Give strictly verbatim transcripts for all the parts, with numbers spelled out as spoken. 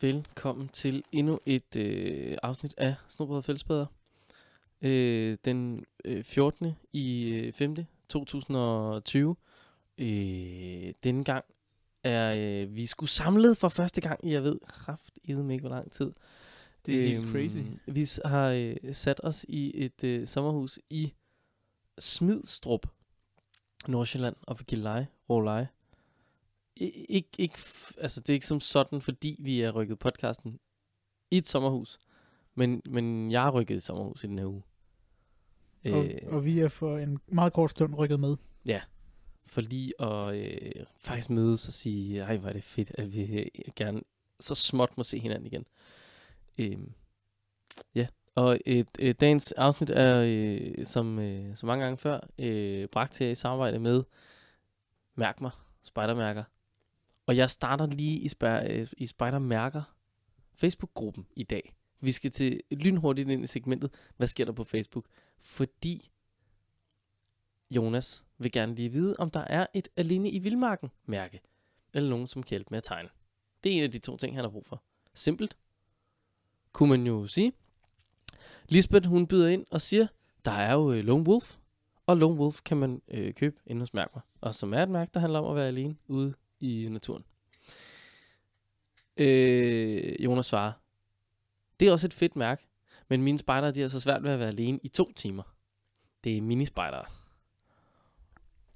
Velkommen til endnu et øh, afsnit af Snorbrød og Fællesbæder. Øh, den øh, fjortende i femte to tusind og tyve. Øh, denne gang er øh, vi sgu samlet for første gang. Jeg ved kraftedeme ikke, hvor lang tid. Det er øh, helt crazy. Vi har øh, sat os i et øh, sommerhus i Smidstrup, Nordsjælland, og for Gilleleje, Råleje. I, ikke, ikke, altså det er ikke som sådan, fordi vi er rykket podcasten i et sommerhus, men, men jeg har rykket et sommerhus i den her uge. Og, øh, og vi er for en meget kort stund rykket med. Ja, for lige at øh, faktisk mødes og sige, ej hvor er det fedt, at vi gerne så småt må se hinanden igen. Øh, ja, og et, et dagens afsnit er, øh, som, øh, som mange gange før, øh, bragt til i samarbejde med Mærk mig, Spejdermærker. Og jeg starter lige i, spe- i Spejdermærker Facebook-gruppen i dag. Vi skal til lynhurtigt ind i segmentet, hvad sker der på Facebook? Fordi Jonas vil gerne lige vide, om der er et alene i vildmarken-mærke. Eller nogen, som kan hjælpe med at tegne. Det er en af de to ting, han har brug for. Simpelt, kunne man jo sige. Lisbeth, hun byder ind og siger, der er jo Lone Wolf. Og Lone Wolf kan man øh, købe inden hos Mærk mig. Og som er et mærke, der handler om at være alene ude i naturen. Øh, Jonas svarer, det er også et fedt mærke, men mine spejdere, de har så svært ved at være alene i to timer. Det er minispejdere.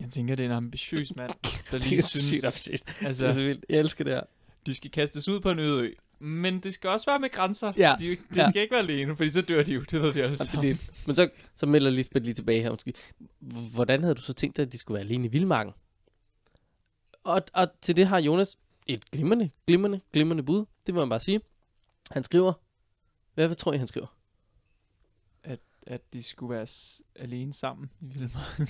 Jeg tænker, det er en ambitiøs mand, der lige det synes... Sygt altså, det er så vildt. Jeg elsker det her. De skal kastes ud på en øde ø, men det skal også være med grænser. Ja. De, de ja. skal ikke være alene, fordi så dør de jo. Det ved vi altså. Men så, så melder Lisbeth lige tilbage her. Hvordan havde du så tænkt dig, at de skulle være alene i vildmarken? Og, og til det har Jonas et glimrende, glimrende, glimrende bud. Det må man bare sige. Han skriver... Hvad, hvad tror I, han skriver? At, at de skulle være s- alene sammen i vildmarken.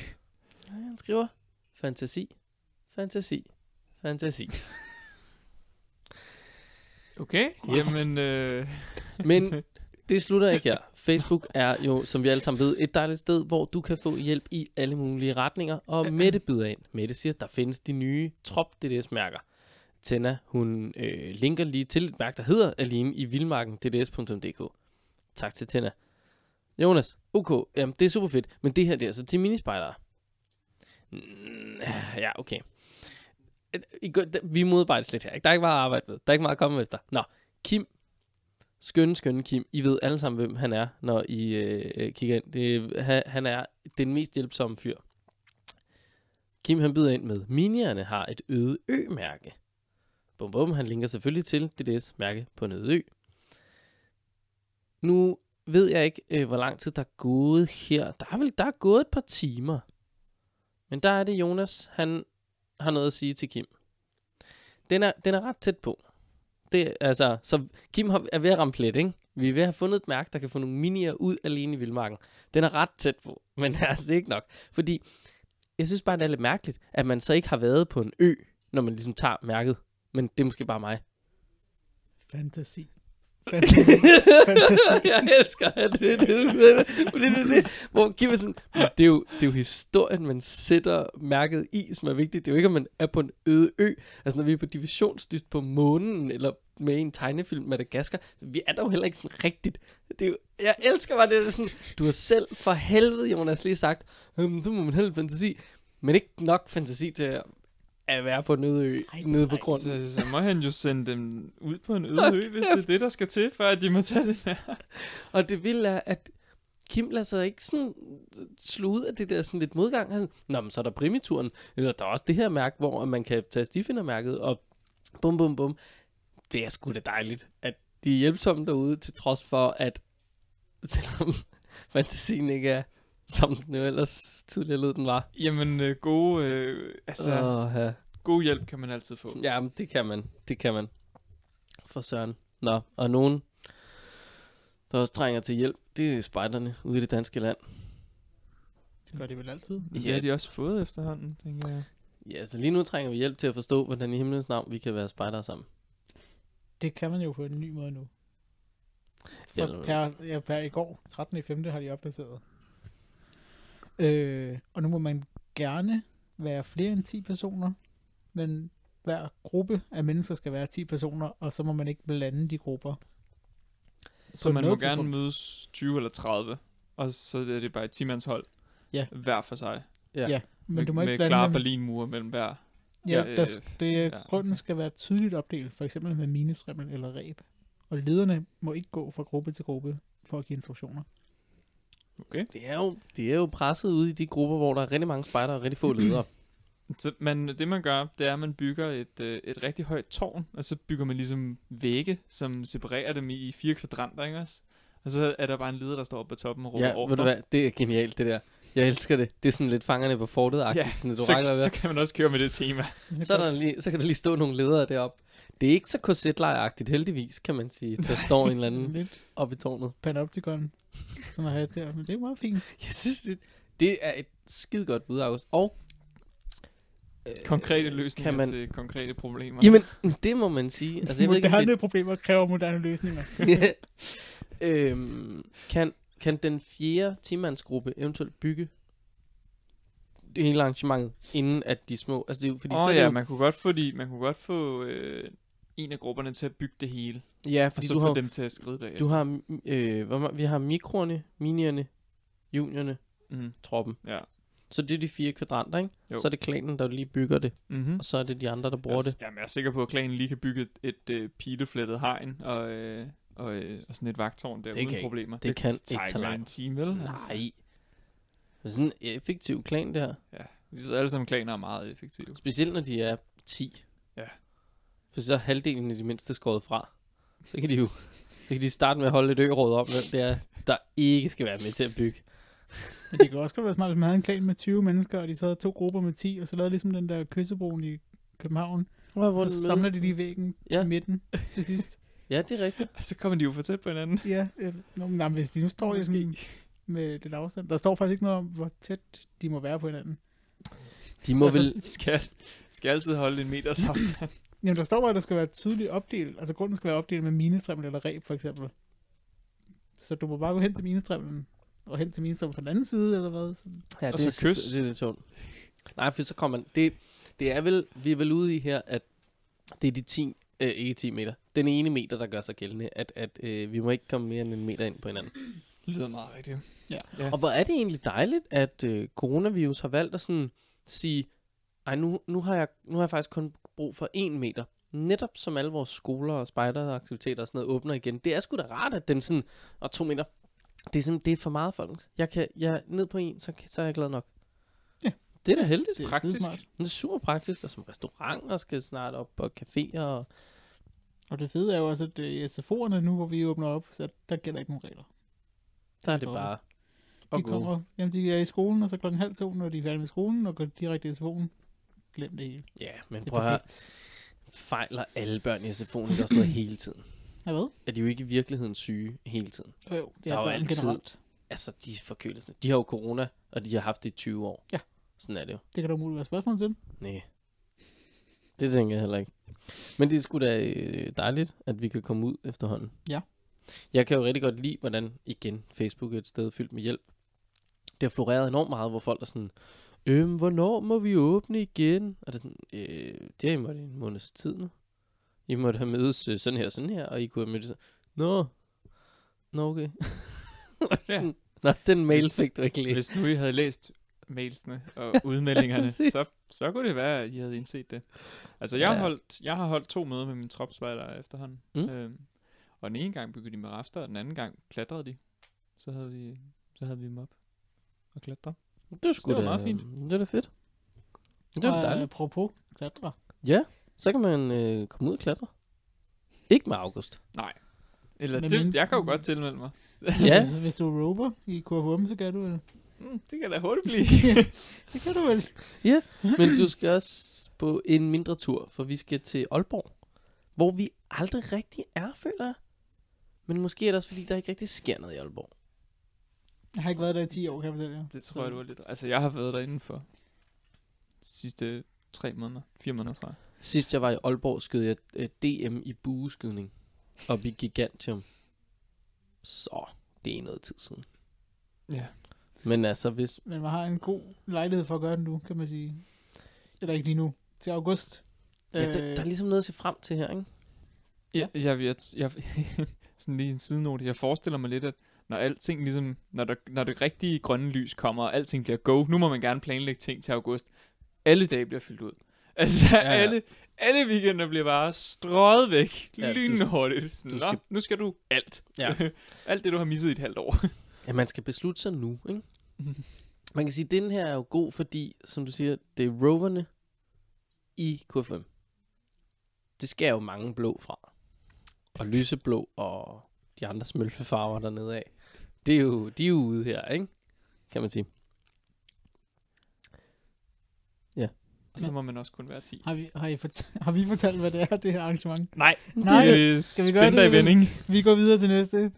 Nej, han skriver... Fantasi. Fantasi. Fantasi. Okay, yes. Jamen... Øh... Men det slutter ikke her. Facebook er jo, som vi alle sammen ved, et dejligt sted, hvor du kan få hjælp i alle mulige retninger. Og Mette byder ind. Mette siger, der findes de nye trop D D S-mærker. Tenna, hun øh, linker lige til et mærke, der hedder alene i vildmarken d d s punktum d k. Tak til Tenna. Jonas, okay, jamen, det er super fedt, men det her det er altså til minispejdere. Mm, ja, okay. Vi modarbejdes lidt her, ikke? Der er ikke meget at arbejde med. Der er ikke meget at komme efter. Nå, Kim. Skønne, skønne Kim. I ved alle sammen, hvem han er, når I øh, kigger ind. Det, han, han er den mest hjælpsomme fyr. Kim, han byder ind med, minierne har et øde ø-mærke. Bum, bum. Han linker selvfølgelig til D D S-mærke på en øde ø. Nu ved jeg ikke, øh, hvor lang tid der er gået her. Der er vel der er gået et par timer. Men der er det Jonas, han... har noget at sige til Kim. Den er, den er ret tæt på. Det, altså, så Kim har, er ved at ramme plet, ikke? Vi er ved at have fundet et mærke, der kan få nogle minier ud alene i vildmarken. Den er ret tæt på, men altså, det er ikke nok. Fordi, jeg synes bare, det er lidt mærkeligt, at man så ikke har været på en ø, når man ligesom tager mærket. Men det er måske bare mig. Fantasi. Fantasi. Fantasi. Jeg elsker det. Det, det, det, det, det. Hvor Kim er sådan, det er, jo, det er jo historien, man sætter mærket i, som er vigtigt. Det er jo ikke, at man er på en øde ø. Altså når vi er på divisionsdyst på månen, eller med en tegnefilm Madagaskar, vi er der jo heller ikke sådan rigtigt. Det er jo, jeg elsker bare det, der sådan, du har selv for helvede, Jonas, lige sagt, så må man have fantasi, men ikke nok fantasi til at... at være på en øde ø, nej, nede på grunden. Så, så må han jo sende dem ud på en øde ø, hvis det er det, der skal til, for at de må tage det med. Og det vilde er, at Kim lader sig ikke sådan slå ud af det der sådan lidt modgang. Sådan, nå, men så er der primituren. Eller der er også det her mærke, hvor man kan tage stifindermærket, og bum, bum, bum. Det er sgu da dejligt, at de er hjælpsomme derude, til trods for, at selvom fantasien ikke er... som den jo ellers tidligere lød, den var. Jamen, øh, gode, øh, altså, oh, ja. god hjælp kan man altid få. Jamen, det kan man. Det kan man. For søren. Nå, og nogen, der også trænger til hjælp, det er spejderne ude i det danske land. Det gør de vel altid. Men ja, det har de også fået efterhånden, tænker jeg. Ja, så altså, lige nu trænger vi hjælp til at forstå, hvordan i himlens navn vi kan være spejdere sammen. Det kan man jo på en ny måde nu. For per, ja, per i går, trettende i femte har de opdateret. Øh, og nu må man gerne være flere end ti personer, men hver gruppe af mennesker skal være ti personer, og så må man ikke blande de grupper. Så på man må tidspunkt gerne mødes tyve eller tredive, og så er det bare et ti-mandshold, ja, hver for sig. Ja, ja, men med, du må ikke blande klare dem. Berlinmure mellem hver. Ja, øh, der, det, ja, grunden skal være tydeligt opdelt, for eksempel med minestrimmel eller reb. Og lederne må ikke gå fra gruppe til gruppe for at give instruktioner. Okay. Det er jo, det er jo presset ude i de grupper, hvor der er rigtig mange spejdere og rigtig få ledere. Så man, det man gør, det er, at man bygger et, øh, et rigtig højt tårn, og så bygger man ligesom vægge, som separerer dem i, i fire kvadranter, ikke også? Og så er der bare en leder, der står oppe på toppen og råber, ja, over. Ja, ved du hvad, det er genialt, det der. Jeg elsker det. Det er sådan lidt Fangerne på Fortet-agtigt. Ja, sådan, du så, så kan man også køre med det tema. Så, der lige, så kan der lige stå nogle ledere deroppe. Det er ikke så korsetlejagtigt, heldigvis, kan man sige. Der står en eller anden oppe i tårnet. Panopticon, sådan at have det der. Men det er meget fint. Jeg synes, det, det er et skide godt bud, August. Og konkrete løsninger man til konkrete problemer. Jamen, det må man sige. Altså, jeg ved ikke, moderne det problemer kræver moderne løsninger. øhm, kan, kan den fjerde timmandsgruppe eventuelt bygge det hele arrangementet, inden at de små... Åh altså, oh, ja, jo... man kunne godt få, de, man kunne godt få øh, en af grupperne til at bygge det hele. Ja, fordi og så få dem til at skride bagefter. Du har, øh, vi har mikroerne, minierne, juniorerne, mm. troppen. Ja. Så det er de fire kvadranter, ikke? Jo. Så er det klanen, der lige bygger det, mm-hmm. og så er det de andre, der bruger jeg, det. Jamen, jeg er sikker på, at klanen lige kan bygge et, et, et pileflettet hegn og, øh, og, øh, og sådan et vagtårn der, det uden problemer. Det, det kan det ikke tage en time, vel? Nej. Altså. Det er sådan en effektiv klan der. Ja, vi ved alle sammen, klaner er meget effektive. Specielt når de er ti. Ja. For så er halvdelen af de mindste skåret fra. Så kan de jo så kan de starte med at holde et øråd om, hvem det er, der ikke skal være med til at bygge. Men det kan også godt være smart, hvis man havde en klan med tyve mennesker, og de så havde to grupper med ti, og så lavede ligesom den der kyssebroen i København. Hvor så samler de lige væggen, ja, i midten til sidst. Ja, det er rigtigt. Og så kommer de jo for tæt på hinanden. Ja, øh, nå, men, nej, men hvis de nu står sådan, med den afstand, der står faktisk ikke noget om, hvor tæt de må være på hinanden. De må altså, vel... Skal, skal altid holde en meters afstand. Jamen, der står bare, at der skal være tydeligt opdelt. Altså, grunden skal være opdelt med minestrimmel eller reb, for eksempel. Så du må bare gå hen til minestrimlen. Og hen til minestrimlen fra den anden side, eller hvad? Så... Ja, det og så er, kys. Det er lidt tungt. Nej, for så kommer man... Det, det er vel... Vi er vel ude i her, at det er de ti... Øh, ikke ti meter. Den ene meter, der gør sig gældende. At, at øh, vi må ikke komme mere end en meter ind på hinanden. Det lyder meget rigtigt. Ja. Ja. Og hvor er det egentlig dejligt, at øh, coronavirus har valgt at sådan sige, ej, nu, nu, har jeg, nu har jeg faktisk kun brug for en meter. Netop som alle vores skoler og spejderaktiviteter og sådan noget åbner igen. Det er sgu da rart, at den sådan, og to meter, det er, sådan, det er for meget folk. Jeg kan, jeg ned på en, så, så er jeg glad nok. Ja. Det er da heldigt. Det er praktisk. Det er super praktisk, og som restauranter skal snart op, og caféer og... Og det fede er jo også, at S F O'erne nu, hvor vi åbner op, så der gælder ikke nogen regler. Der er det bare at gå. Jamen, de er i skolen, og så klokken halv to, når de er færdige med skolen, og går direkte i S F O'en. Glem det hele. Ja, men prøv at fejler alle børn i S F O'en ikke også noget hele tiden? Jeg ved. Er de jo ikke i virkeligheden syge hele tiden? Jo, jo. Det er, der er jo altid generelt. Altså, de forkølelser. De har jo corona, og de har haft det i tyve år. Ja. Sådan er det jo. Det kan da umuligt være spørgsmål til. Nej. Det tænker jeg heller ikke. Men det er sgu da dejligt, at vi kan komme ud efterhånden. Ja. Jeg kan jo rigtig godt lide, hvordan, igen, Facebook er et sted fyldt med hjælp. Det har floreret enormt meget, hvor folk er sådan, øhm, hvornår må vi åbne igen? Og det er sådan, øh, det har I måtte i en måneds tid nu. I måtte have mødes øh, sådan her og sådan her, og I kunne have mødes sådan, nå, nå okay. sådan, nå, den mail fik du ikke læst. Hvis nu I havde læst mailsene og udmeldingerne, så, så kunne det være, at I havde indset det. Altså, jeg, ja. har, holdt, jeg har holdt to møder med mine tropspejlere efterhånden. Mm. Øhm. Og den ene gang byggede de med rafter, og den anden gang klatrede de. Så havde vi, så havde vi dem op og klatre. Det, det var da meget fint. Det er da fedt. Det var dejligt. Apropos klatre. Ja, så kan man øh, komme ud og klatre. Ikke med August. Nej. Eller men, det, men, jeg kan jo godt tilmelde mig. Ja. Så hvis du roper i K F M, så kan du vel. Mm, det kan da hurtigt blive. Det kan du vel. Ja, men du skal også på en mindre tur, for vi skal til Aalborg, hvor vi aldrig rigtig er, føler jeg. Men måske er det også, fordi der ikke rigtig sker noget i Aalborg. Jeg har ikke været der i ti år, kan jeg fortælle jer. Det tror så. Jeg, du var lidt... Altså, jeg har været der inden for sidste tre måneder, fire måneder, tror jeg. Sidst jeg var i Aalborg, skød jeg uh, D M i bueskydning op i Gigantium. Så, det er noget tid siden. Ja. Men altså, hvis... Men man har en god lejlighed for at gøre den nu, kan man sige. Eller ikke lige nu. Til august. Ja, øh, der, der er ligesom noget at se frem til her, ikke? Ja, jeg, jeg, jeg, sådan lige en sidenote. Jeg forestiller mig lidt, at når alting ligesom, når, der, når det rigtige grønne lys kommer, og alting bliver go, nu må man gerne planlægge ting til august. Alle dage bliver fyldt ud. Altså, ja, ja. alle, alle weekender bliver bare strøget væk, ja, lynhurtigt. Sådan, skal... nu skal du alt. Ja. Alt det, du har misset i et halvt år. Ja, man skal beslutte sig nu, ikke? Man kan sige, at den her er jo god, fordi, som du siger, det er roverne i K fem. Det skærer jo mange blå fra. Og lyseblå og de andre smølfefarver dernede af. Det er jo, de er jo ude her, ikke? Kan man sige. Ja. Og så må man også kun være ti. Har vi, har I fortalt, har vi fortalt, hvad det er, det her arrangement? Nej, Nej. Det er spændende i vending. Vi går videre til næste.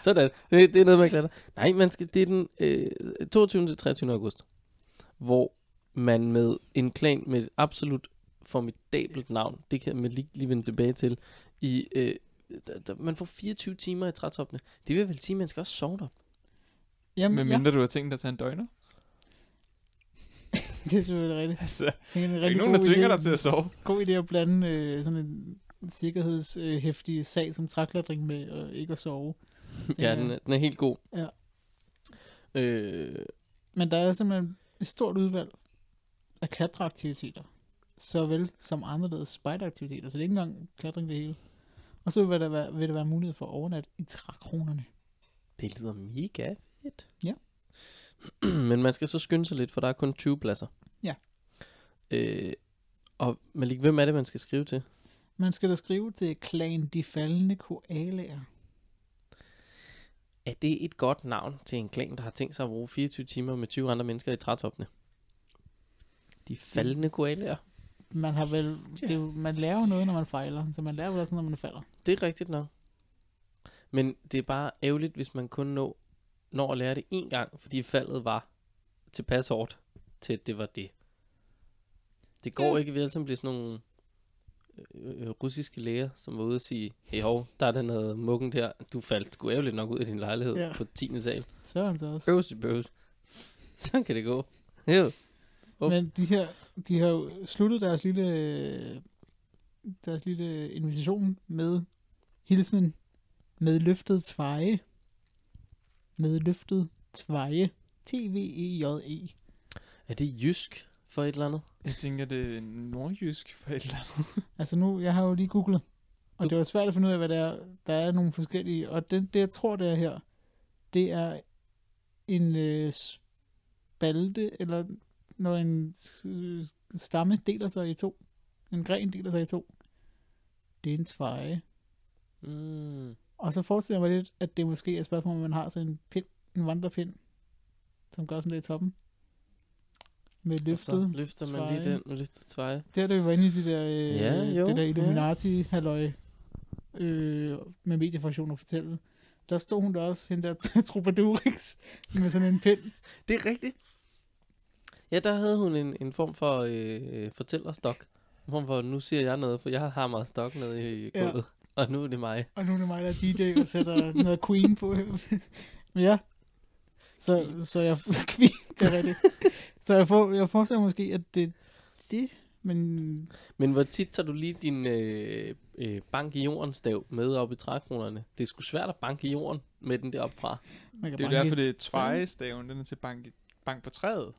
Sådan, det, det er noget, man glæder. Nej, man skal, det er den øh, toogtyvende til treogtyvende august, hvor man med en klan med et absolut formidabelt navn, det kan man lige, lige vende tilbage til, i, øh, der, der, man får fireogtyve timer i trætoppene. Det vil vel sige, at man skal også sove derop. Jamen, men mindre ja. Du har tænkt dig at tage en døgner? Det er selvfølgelig rigtigt. Altså, det er en rigtig ikke nogen, der tvinger dig til at sove. God idé at blande øh, sådan en sikkerhedshæftig øh, sag som træklatring med og ikke at sove. Ja, den er, den er helt god. Ja. Øh, Men der er simpelthen et stort udvalg af klatreaktiviteter, såvel som anderledes spejderaktiviteter, så det er ikke engang klatring det hele. Og så vil der være, vil der være mulighed for at overnatte i trækronerne. Det lyder mega fedt. Ja. Men man skal så skynde sig lidt, for der er kun tyve pladser. Ja. Øh, og man, hvem er det, man skal skrive til? Man skal da skrive til Klan De Faldne Koalaer. Er det et godt navn til en klan, der har tænkt sig at bruge fireogtyve timer med tyve andre mennesker i trætoppene? De faldende koalaer. Man har vel, det er jo, man lærer noget, når man fejler, så man lærer vel også, når man falder. Det er rigtigt nok. Men det er bare ærgerligt, hvis man kun når, når at lære det én gang, fordi faldet var tilpas hårdt til, at det var det. Det går ja. ikke ved at blive sådan nogle russiske læger, som var ude og sige, hey hov, der er den her mukken der, du faldt sgu ærgerligt nok ud af din lejlighed ja. på tiende sal. Så er det også. Øvs i bøvs. Sådan kan det gå. Jo. Men de her, de har jo sluttet deres lille, deres lille invitation med hilsen med løftet tveje. Med løftet tveje. T V E J E. Er det jysk? For et eller andet. Jeg tænker, det er nordjysk for et eller andet. Altså nu, jeg har jo lige googlet, og du... det var svært at finde ud af, hvad der er. Der er nogle forskellige, og det, det jeg tror, det er her, det er en øh, spalte, eller når en øh, stamme deler sig i to. En gren deler sig i to. Det er en tveje. Mm. Og så forestiller jeg mig lidt, at det måske er et spørgsmål, om man har sådan en pind, en vandrepind, som gør sådan lidt i toppen. Med løftet og så løfter man tveje. Lige den med løftet tveje. Der da vi var inde i det der, øh, ja, jo, det der Illuminati-halløj øh, med mediefraktion og fortælle. Der stod hun der også, hende der Trubadurix, med sådan en pind. Det er rigtigt. Ja, der havde hun en, en form for øh, fortællerstok. En form for, nu siger jeg noget, for jeg har meget stok nede i gulvet. Ja. Og nu er det mig. Og nu er det mig, der er D J og sætter noget Queen på. Men ja. Så, så jeg kvinde, det er rigtigt. Så jeg, for, jeg forestiller måske, at det er det, men... Men hvor tit tager du lige din øh, øh, bank i jorden stav med op i trækronerne? Det er sgu svært at banke i jorden med den deroppe fra. Det er jo derfor, det er tvejestaven, den er til bank, i, bank på træet.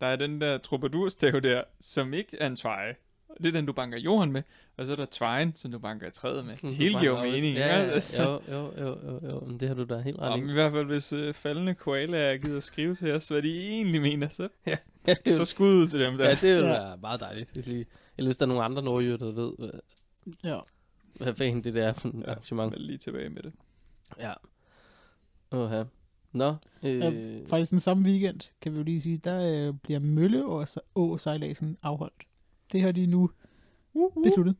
Der er den der trubadurstav der, som ikke er en tveje. Det er den, du banker i jorden med, og så er der tvejen, som du banker i træet med. Det hele giver jo mening. Ja, ja, altså. jo, jo, jo, jo, jo, men det har du da helt ret i. I hvert fald, hvis øh, faldende koalaer gider at skrive til os, hvad de egentlig mener, så, ja, så, så skud ud til dem der. Ja, det ville være ja. meget dejligt, hvis lige, eller hvis der er nogle andre nordjyder, der ved, hvad, ja. hvad fanden det der er for en ja, arrangement. Jeg er lige tilbage med det. Ja. Åh, Nå. Øh... Ja, faktisk den samme weekend, kan vi jo lige sige, der øh, bliver Mølleå-sejladsen afholdt. Det har de nu besluttet.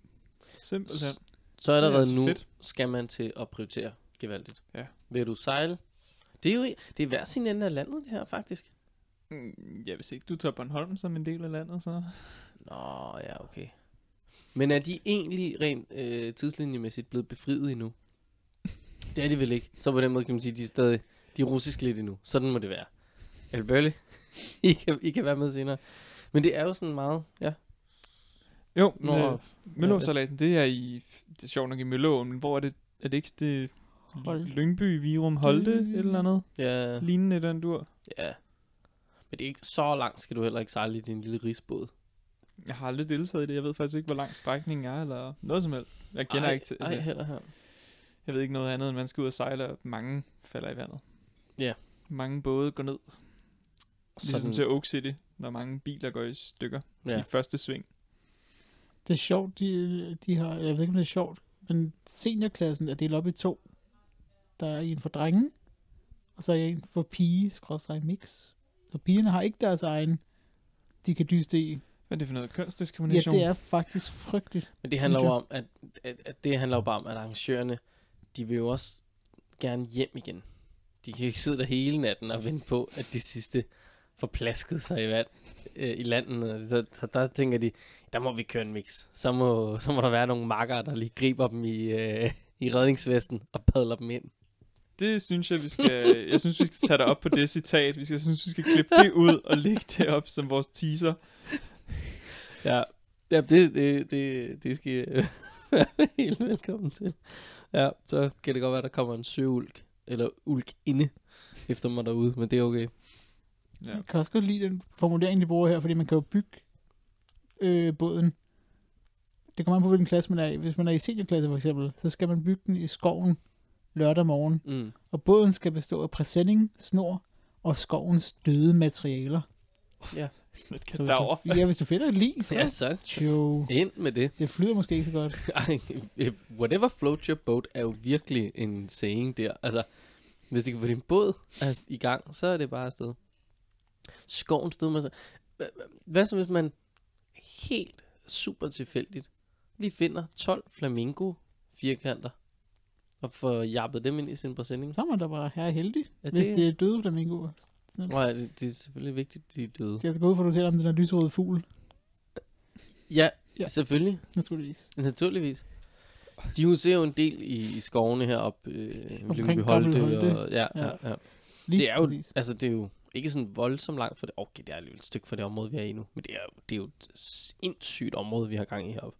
Simpelthen. Så er der allerede nu, fedt. skal man til at prioritere gevaldigt. Ja. Vil du sejle? Det er jo det er hver sin ende af landet, det her, faktisk. Mm, ja, hvis ikke du tager Bornholm som en del af landet, så... Nå, ja, okay. Men er de egentlig rent øh, tidslinjemæssigt blevet befriet endnu? Det er de vel ikke. Så på den måde kan man sige, at de er stadig de er russisk lidt endnu. Sådan må det være. Albertly, I kan, I kan være med senere. Men det er jo sådan meget... ja. Jo, når Mølleåsalaten, det er i, det er sjovt nok i Mølleåen, men hvor er det, er det ikke det Lyngby, Virum, Holte eller andet? Ja. Lignende i den dur. Ja. Men det er ikke så langt, skal du heller ikke sejle i din lille risbåd. Jeg har aldrig deltaget i det, jeg ved faktisk ikke, hvor lang strækningen er, eller noget som helst. Jeg kender ej, ikke til altså, ej, heller her. Jeg ved ikke noget andet, end man skal ud og sejle, og mange falder i vandet. Ja. Yeah. Mange både går ned. Ligesom sådan til Oak City, når mange biler går i stykker yeah. i første sving. Det er sjovt, de, de har, jeg ved ikke, om det er sjovt, men seniorklassen er delt op i to. Der er en for drenge, og så er en for pige, skråstreg mix. Og pigerne har ikke deres egen, de kan dyste i. Hvad er det for noget kønsdiskrimination? Ja, det er faktisk frygteligt. Men det handler jo om, at, at, at det handler bare om, at arrangørerne, de vil jo også gerne hjem igen. De kan jo ikke sidde der hele natten og vente på, at de sidste forplaskede sig i vand øh, i landet. Så, så der tænker de, der må vi køre en mix. Så må, så må der være nogle makker, der lige griber dem i, øh, i redningsvesten og padler dem ind. Det synes jeg, vi skal, jeg synes, vi skal tage dig op på det citat. Vi skal, jeg synes, vi skal klippe det ud og lægge det op som vores teaser. Ja, ja det, det, det, det skal I være helt velkommen til. Ja, så kan det godt være, der kommer en søulk, eller ulk inde, efter mig derude, men det er okay. Ja. Jeg kan også godt lide den formulering, de bruger her, fordi man kan jo bygge øh, båden. Det kommer an på, hvilken klasse man er i. Hvis man er i seniorklasse for eksempel, så skal man bygge den i skoven lørdag morgen, mm. og båden skal bestå af præsending, snor og skovens døde materialer. Ja. Sådan et så hvis, du, ja, hvis du finder et lig, så ja, så jo, ind med det. Det flyder måske ikke så godt. Whatever floats your boat er jo virkelig en saying der. Altså, hvis det kan få din båd altså, i gang, så er det bare afsted. Skoven stod med sig. Hvad så hvis man helt super tilfældigt lige finder tolv flamingo firkanter og får jappet dem ind i sin præsending? Så er man da bare her heldig, ja, hvis det, det er døde flamingoer. Nå ja, det, det er selvfølgelig vigtigt, de er døde. Jeg skal gå ud for, at du taler om den der lysrøde fugl. Ja, ja, selvfølgelig. Naturligvis. Naturligvis. De huser jo en del i, i skovene heroppe. Øh, Omkring Holte. Og, ja, ja, ja. Det er jo, altså, det er jo ikke sådan voldsomt langt for det. Okay, det er jo et stykke for det område, vi er i nu. Men det er jo, det er jo et sindssygt område, vi har gang i heroppe.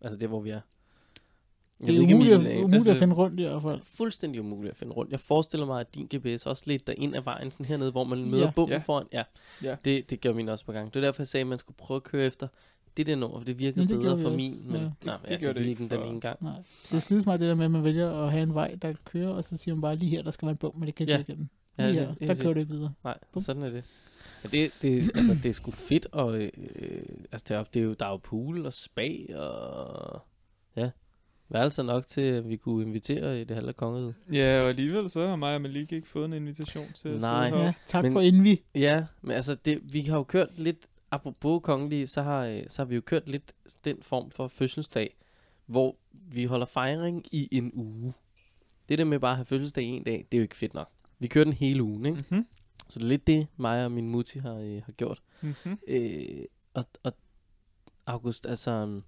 Altså det, hvor vi er. Jeg det er umuligt, ikke, umuligt altså, at finde rundt i hvert fald. Fuldstændig umuligt at finde rundt. Jeg forestiller mig, at din G P S også ledte dig ind ad vejen, sådan hernede, hvor man møder ja, bommen ja. foran. Ja, ja. Det, det gjorde min også på gang. Det er derfor, jeg sagde, at man skulle prøve at køre efter det der nummer, for det virkede ja, det bedre for min. Men ja. Det, nej, det, ja, det, det virkede den der lige en gang. Nej. Det er skidesmart det der med, at man vælger at have en vej, der kører, og så siger man bare, lige her, der skal være en bom, men det kan ikke ja. igennem. Lige ja, det, her, det, der kører det ikke videre. Nej, bum. Sådan er det. Ja, det, det, altså, det er sgu fedt, og øh, altså, det er jo, der er jo pool og spa, og ja. Var altså nok til, at vi kunne invitere i det halve kongerige. Ja, og alligevel så har mig og Malik ikke fået en invitation til at nej, sidde her. Ja, tak men, for indvi. Ja, men altså, det, vi har jo kørt lidt, apropos kongelige, så har, så har vi jo kørt lidt den form for fødselsdag, hvor vi holder fejring i en uge. Det der med bare at have fødselsdag i en dag, det er jo ikke fedt nok. Vi kører den hele ugen, ikke? Mm-hmm. Så det er lidt det, mig og min mutti har, har gjort. Mm-hmm. Øh, og, og August, altså...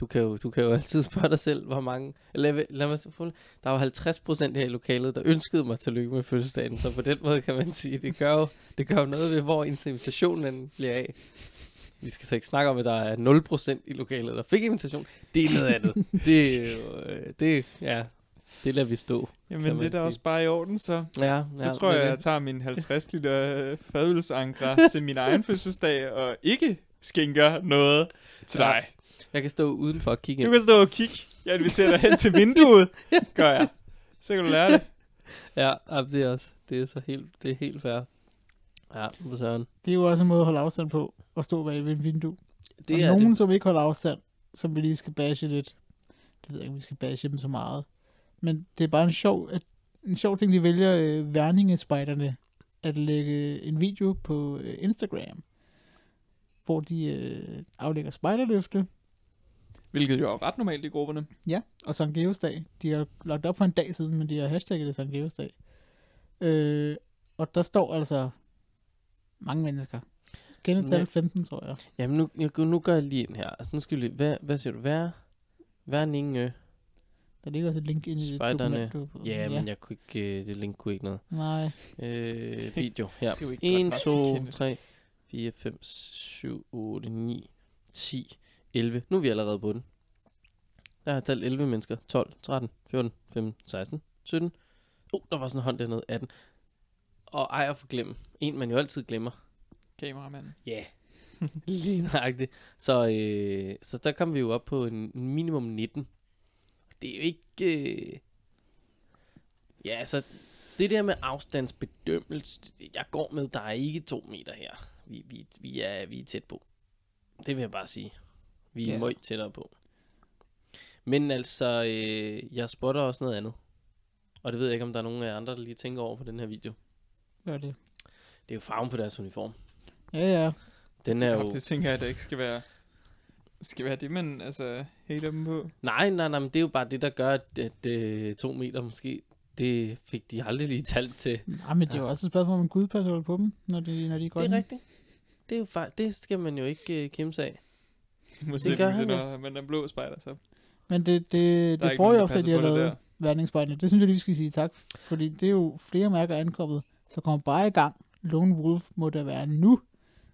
Du kan, jo, du kan jo altid spørge dig selv, hvor mange... Lad, lad mig, der var halvtreds procent her i lokalet, der ønskede mig til lykke med fødselsdagen, så på den måde kan man sige, det gør jo, det gør jo noget ved, hvor ens invitation bliver af. Vi skal så ikke snakke om, at der er nul procent i lokalet, der fik invitation. Det er noget andet. Det er jo... Det, ja, det lader vi stå. Jamen det er da også bare i orden, så... Ja, ja, det tror jeg, det. Jeg tager min halvtreds liter fadølsankre til min egen fødselsdag, og ikke skænker noget til dig. Ja. Jeg kan stå udenfor og kigge. Du kan stå og kigge. Jeg inviterer dig hen til vinduet. Gør jeg. Så kan du lære det. Ja, det er også. Det er så helt, det er helt fair. Ja, for søren. Det er jo også en måde at holde afstand på, at stå bag ved et vindue. Det og er nogen, det. Som ikke holder afstand, som vi lige skal bashe lidt. Det ved jeg ikke, vi skal bashe dem så meget. Men det er bare en sjov, en sjov ting, de vælger øh, værningespejderne at lægge en video på øh, Instagram, hvor de øh, aflægger spejderløfte. Hvilket jo er ret normalt i grupperne. Ja, og Sankt Georgs dag. De har lagt op for en dag siden, men de har hashtagget det Sankt Georgs dag. Øh, og der står altså mange mennesker. Gennem tal femten, tror jeg. Jamen nu, jeg, nu gør jeg lige den her. Altså nu skal vi lige, hvad, hvad siger du? Hvad, hvad er ninge? Der ligger også et link ind i det dokument, du på. Ja, men jeg kunne ikke, det link kunne ikke noget. Nej. Øh, video her. en, to, tre, fire, fem, syv, otte, ni, ti. elleve. Nu er vi allerede på den. Jeg har talt elleve mennesker. tolv, tretten, fjorten, femten, seksten, sytten. Oh, der var sådan en hånd dernede. atten. Og ej at forglemme. En, man jo altid glemmer. Kameramanden. Ja. Yeah. Lige nøjagtigt. Så, øh, så der kom vi jo op på en minimum nitten. Det er jo ikke... Øh... Ja, altså... Det der med afstandsbedømmelse, jeg går med, der er ikke to meter her. Vi, vi, vi, er, vi er tæt på. Det vil jeg bare sige. Vi er yeah. meget tættere på. Men altså, øh, jeg spotter også noget andet. Og det ved jeg ikke, om der er nogen af andre, der lige tænker over på den her video. Hvad er det? Det er jo farven på deres uniform. Ja, ja. Den er det, jo... Det tænker jeg, der ikke skal være... Skal vi have det, men altså, hater dem på? Nej, nej, nej, men det er jo bare det, der gør, at, at øh, to meter måske... Det fik de aldrig lige talt til. Nej, men det er jo også et spørgsmål, om Gud passer på dem, når de, når de går. Det er den. Rigtigt. Det er jo fej- det skal man jo ikke uh, kæmpe sig af. De må det gør han jo. Men den blå spejder så. Men det, det, det får jo ofte, at de har lavet verdensspejder. Det synes jeg, vi skal sige tak. Fordi det er jo flere mærker ankommet. Så kommer bare i gang. Lone Wolf må der være nu.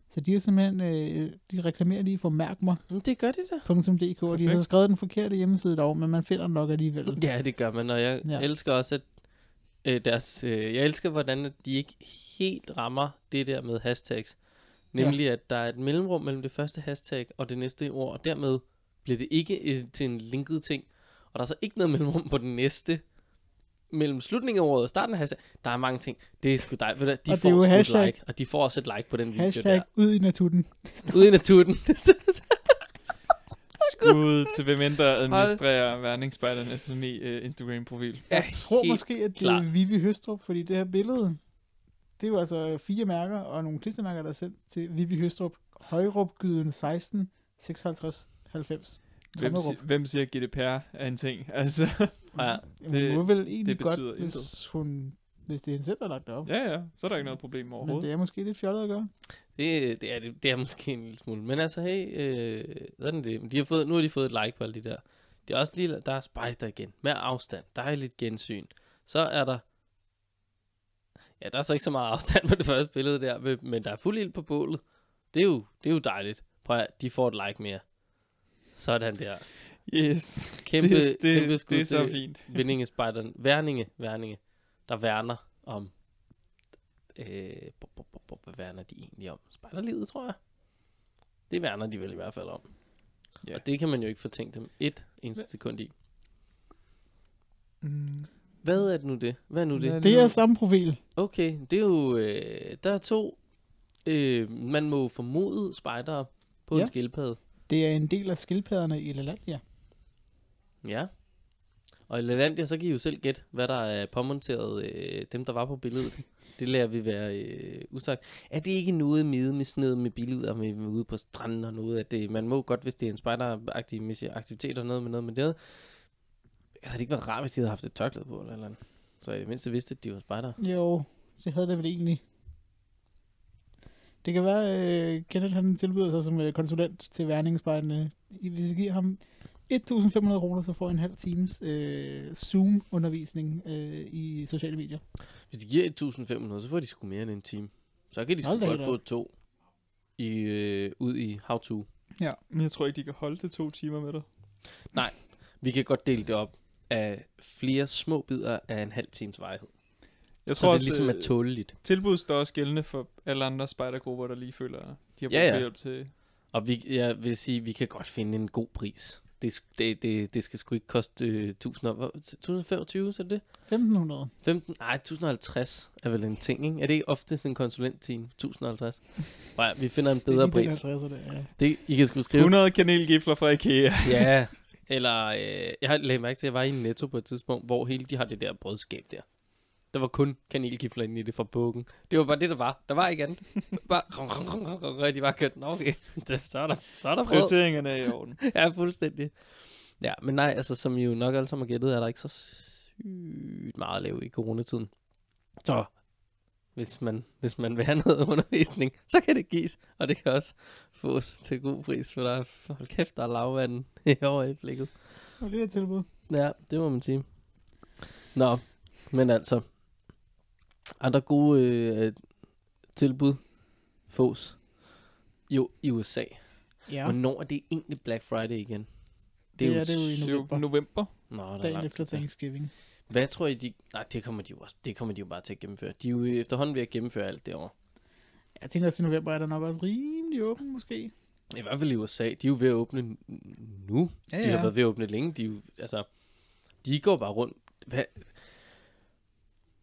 Så de er simpelthen, øh, de reklamerer lige for Mærk mig. Det gør de da. .dk, og de har skrevet den forkerte hjemmeside derovre, men man finder den nok alligevel. Ja, det gør man, og jeg ja. elsker også, at Deres, øh, jeg elsker, hvordan de ikke helt rammer det der med hashtags. Nemlig, ja. at der er et mellemrum mellem det første hashtag og det næste ord, og dermed bliver det ikke øh, til en linket ting. Og der er så ikke noget mellemrum på det næste, mellem slutningen af ordet og starten af hashtag. Der er mange ting. Det er sgu dejligt. De og får det er jo hashtag. Like, og de får også et like på den video hashtag der. Hashtag ud i naturen. Ud i naturen. Skud til hvem end der administrerer Værningsspejdernes S M I uh, Instagram-profil. Jeg tror måske, at det er Vivi Høstrup, fordi det her billede, det er jo altså fire mærker og nogle klistermærker, der er sendt til Vivi Høstrup. Højrupgyden seksten, seksoghalvtreds, halvfems. Hvem, si- hvem siger G D P R er en ting? Altså, ja, det, hun vel det betyder godt, hvis, hun, hvis det er hende selv, der har lagt det op. Ja, ja. Så er der ikke noget problem overhovedet. Men det er måske lidt fjollet at gøre. Det, det, er, det er måske en lille smule. Men altså, hey, øh, sådan det. De har fået, nu har de fået et like på alle de der. Det er også lige, der er spejder igen. Mere afstand. Dejligt gensyn. Så er der... Ja, der er så ikke så meget afstand på det første billede der. Men der er fuld ild på bålet. Det er jo, det er jo dejligt. Prøv at de får et like mere. Sådan der. Yes. Kæmpe, det, det, kæmpe skud det er så fint. Vindingespejderen. Værninge, Værninge. Der værner om... Øh, bo, bo, bo, bo, hvad værner de egentlig om? Spejderlivet, tror jeg. Det værner de vel i hvert fald om. Yeah. Og det kan man jo ikke fortænke dem et eneste sekund i. Mm. Hvad er det nu det? Hvad er nu det? Det er samme profil. Okay, det er jo... Øh, der er to... Øh, man må formode spejdere på ja. en skildpadde. Det er en del af skildpadderne i Lalandia. Ja. Og i Lalandia, så kan I jo selv gætte, hvad der er påmonteret øh, dem, der var på billedet. Det lærer vi være øh, usagt. Er det ikke noget med med sned med billeder med, med ude på stranden og noget? At det, man må godt, hvis det er en spejderagtig aktivitet og noget med noget med det. Det havde ikke været rart, hvis de havde haft et tørklæde på eller andet. Så i det mindste vidste, at de var spejdere. Jo, det havde det vel egentlig. Det kan være, øh, Kenneth han tilbyder sig som øh, konsulent til værningsspejderne. Hvis I giver ham femten hundrede kroner, så får en halv times øh, Zoom-undervisning øh, i sociale medier. Hvis de giver femten hundrede, så får de sgu mere end en time. Så kan de sgu godt få to i, øh, ud i how to. Ja, men jeg tror ikke, de kan holde til to timer med dig. Nej, vi kan godt dele det op af flere små bidder af en halv times varighed. Jeg tror så det også, ligesom er tåleligt. Tilbud står også gældende for alle andre spejdergrupper, der lige føler, de har brug ja, ja. for hjælp til. Og vi, jeg vil sige, vi kan godt finde en god pris. Det, det, det, det skal sgu ikke koste øh, tusind femogtyve, så er det det? femten hundrede. femten, nej, tusind og halvtreds er vel en ting, ikke? Er det ikke ofte sådan en konsulentteam? tusind og halvtreds? Nej, vi finder en bedre det pris. Det, ja. Det, I kan sgu skrive. hundrede kanelgifler fra IKEA. Ja, eller øh, jeg lagde mærke til, at jeg var i Netto på et tidspunkt, hvor hele de har det der brødskab der. Der var kun kanelgifler inde i det fra bukken. Det var bare det, der var. Der var ikke andet. Bare rum, rum, rum, rum, rum, de bare kørte den. Okay, så er der, så er der prøvet. Prioriteringerne er i orden. Ja, fuldstændig. Ja, men nej, altså som I jo nok alle sammen har gættet, er der ikke så sygt meget at lave i coronatiden. Så hvis man, hvis man vil have noget undervisning, så kan det gives. Og det kan også fås til god pris, for der er, hold kæft, der er lavvanden i øjeblikket. Og det er et tilbud. Ja, det må man sige. Nå, men altså... Andre gode øh, tilbud fås jo i U S A. Ja. Hvornår er det egentlig Black Friday igen? Det er, det er jo i november. november. Nå, der dagen efter Thanksgiving. Hvad tror I, de... Nej, det kommer de jo, også, det kommer de jo bare til at gennemføre. De er jo efterhånden ved at gennemføre alt det år. Jeg tænker også, i november er der nok også rimelig åben, måske. I hvert fald i U S A. De er jo ved at åbne nu. Ja, ja. De har været ved at åbne længe. De, er jo, altså, de går bare rundt. Hvad,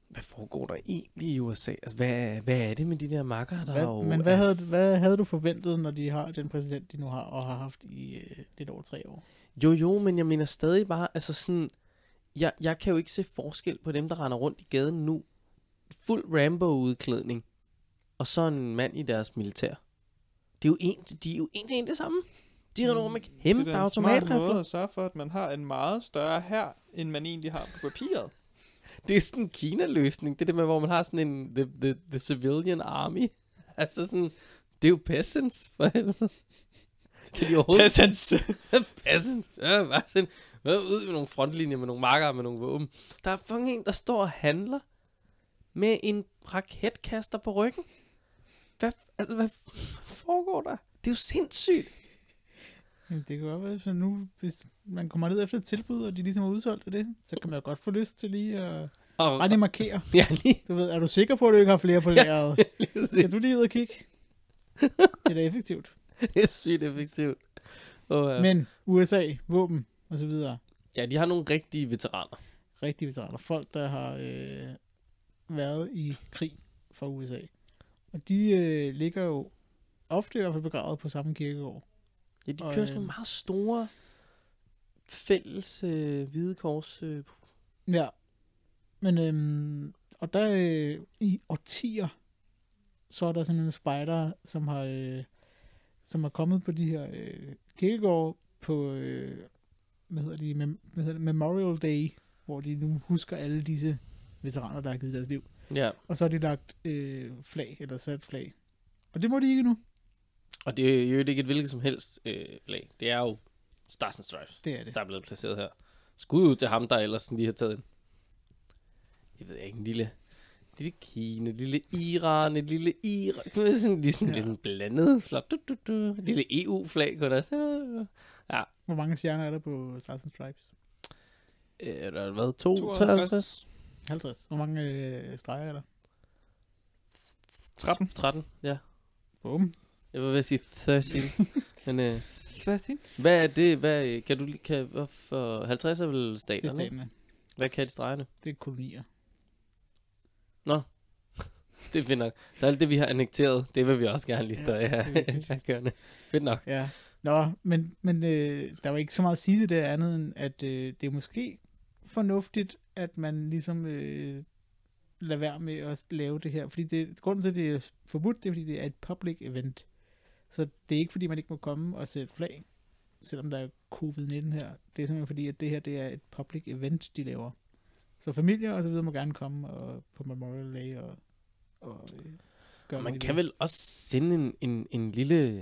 hvad foregår der egentlig i U S A? Altså, hvad, hvad er det med de der makker, der hvad, jo, Men hvad havde, hvad havde du forventet, når de har den præsident, de nu har, og har haft i øh, lidt over tre år? Jo, jo, men jeg mener stadig bare, altså sådan... Jeg, jeg kan jo ikke se forskel på dem, der render rundt i gaden nu. Fuld Rambo-udklædning. Og så en mand i deres militær. Det er jo en, de er jo en til en det samme. De har nogen med kæmpe automatrifler. Det er en smart måde at sørge for, at man har en meget større hær, end man egentlig har på papiret. Det er sådan en Kina-løsning. Det er det med, hvor man har sådan en the, the, the civilian army. Altså sådan, det er jo peasants for helvede. Kan de overhovedet... Peasants. Peasants. Ja, bare sådan, ud med nogle frontlinjer, med nogle marker, med nogle våben. Der er fucking en, der står og handler med en raketkaster på ryggen. Hvad, altså, hvad foregår der? Det er jo sindssygt. Jamen, det kan godt være, så nu, hvis man kommer ned efter et tilbud, og de ligesom er udsolgt af det, så kan man jo godt få lyst til lige at og, rette markere. Ja, lige. Du ved, er du sikker på, at du ikke har flere på lageret? Ja, lige skal du lige ud og kigge? Det er da effektivt. Det er sygt effektivt. Oh, ja. Men U S A, våben og så videre. Ja, de har nogle rigtige veteraner. Rigtige veteraner. Folk, der har øh, været i krig for U S A. Og de øh, ligger jo ofte i hvert fald begravet på samme kirkegård. Ja, de og, kører sådan nogle meget store fælles øh, hvide kors. Øh. Ja. Men, øh, og der øh, i årtier, så er der sådan en spejder, som har... Øh, som er kommet på de her øh, kirkegårde på øh, hvad hedder de, mem- hvad hedder det, Memorial Day, hvor de nu husker alle disse veteraner, der har givet deres liv. Ja. Og så har de lagt øh, flag, eller sat flag. Og det må de ikke nu. Og det er jo ikke et hvilket som helst øh, flag. Det er jo Stars and Stripes, det er det. Der er blevet placeret her. Skud ud til ham, der ellers sådan lige har taget en. Jeg ved ikke, en lille... lille Kina, lille Iran, et lille Iran. Det er sådan, de er sådan ja. Lidt blandet, flot. Du, du, du. Lille E U-flag kunne der så. Ja. Hvor mange stjerner er der på Stars and Stripes? Er der været to? halvtreds halvtreds Hvor mange øh, streger er der? tretten tretten, ja. Boom. Jeg var ved at sige tretten Men, øh, tretten Hvad er det? Hvad, kan du lige... Kan, hvorfor, halvtreds er vel staterne? Det er staterne. Hvad kan de stregerne? Det er kolonier. Nå, det er fedt nok. Så alt det, vi har annekteret, det vil vi også gerne lige stå af her kørende. Fedt nok. Ja. Nå, men, men øh, der var ikke så meget at sige til det andet, end at øh, det er måske fornuftigt, at man ligesom øh, lader være med at lave det her. Fordi det, grunden til, at det er forbudt, det er, fordi det er et public event. Så det er ikke, fordi man ikke må komme og sætte flag, selvom der er covid nitten her. Det er simpelthen fordi, at det her det er et public event, de laver. Så familier og så videre må gerne komme og på Memorial Day og, og øh, gøre man kan det. Vel også sende en, en, en lille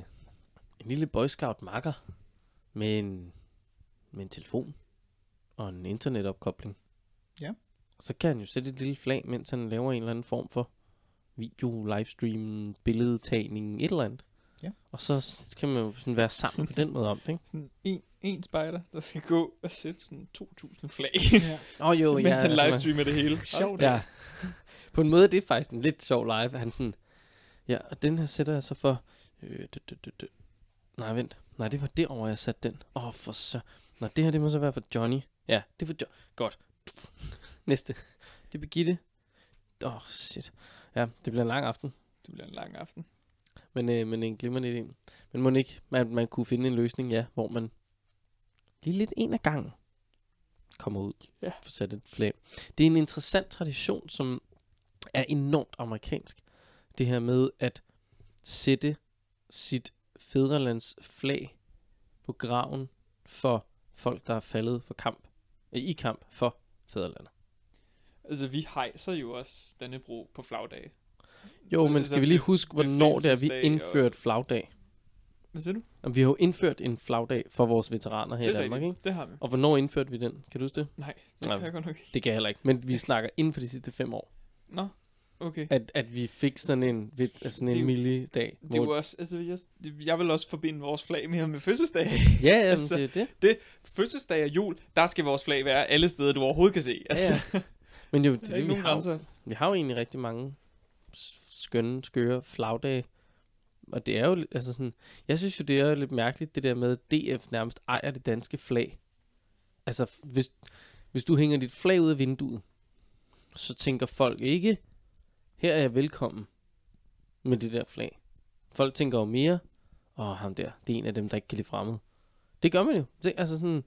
en lille Boy Scout marker med en, med en telefon og en internetopkobling. Ja. Og så kan han jo sætte et lille flag, mens han laver en eller anden form for video, livestream, billedtagning, et eller andet. Ja. Og så kan man jo sådan være sammen på den måde om det, ikke? Sådan en, en spejder, der skal gå og sætte sådan to tusind flag, ja. Oh, jo, mens ja, han livestreamer det hele. Sjovt, ja. På en måde, det er faktisk en lidt sjov live. Han sådan, ja, og den her sætter jeg så for... Øh, dø, dø, dø, dø. Nej, vent. Nej, det var derovre, jeg satte den. Åh, oh, for så... Nå, det her, det må så være for Johnny. Ja, det er for Johnny. Godt. Næste. Det er Birgitte. Åh, oh, shit. Ja, det bliver en lang aften. Det bliver en lang aften. Men, øh, men en glimrende idé. Men må ikke, man, man kunne finde en løsning, ja, hvor man lige lidt en af gangen kommer ud og får sat et flag. Det er en interessant tradition, som er enormt amerikansk. Det her med at sætte sit fædrelands flag på graven for folk, der er faldet for kamp, øh, i kamp for fædrelandet. Altså, vi hejser jo også Dannebrog på flagdage. Jo, men skal vi lige huske, hvornår det er, vi indført flagdag? Hvad siger du? Vi har jo indført en flagdag for vores veteraner her i Danmark, ikke? Det har vi. Og hvornår indførte vi den? Kan du huske det? Nej, det kan jeg godt nok ikke. Det kan jeg heller ikke, men vi snakker inden for de sidste fem år. Nå. Okay. At, at vi fik sådan en, sådan en milli-dag. Det var også, altså, jeg, jeg vil også forbinde vores flag mere med fødselsdag. Ja, jamen, altså, det er det. det. Fødselsdag og jul, der skal vores flag være alle steder, du overhovedet kan se. Altså. Ja, ja. Men jo, det, det, vi, har, vi har jo egentlig rigtig mange skønne, skøre flagdage. Og det er jo, altså sådan, jeg synes jo, det er jo lidt mærkeligt, det der med, at D F nærmest ejer det danske flag. Altså, hvis, hvis du hænger dit flag ud af vinduet, så tænker folk ikke, her er jeg velkommen med det der flag. Folk tænker jo mere, åh, ham der, det er en af dem, der ikke kan lide fremmede. Det gør man jo. Det, altså sådan,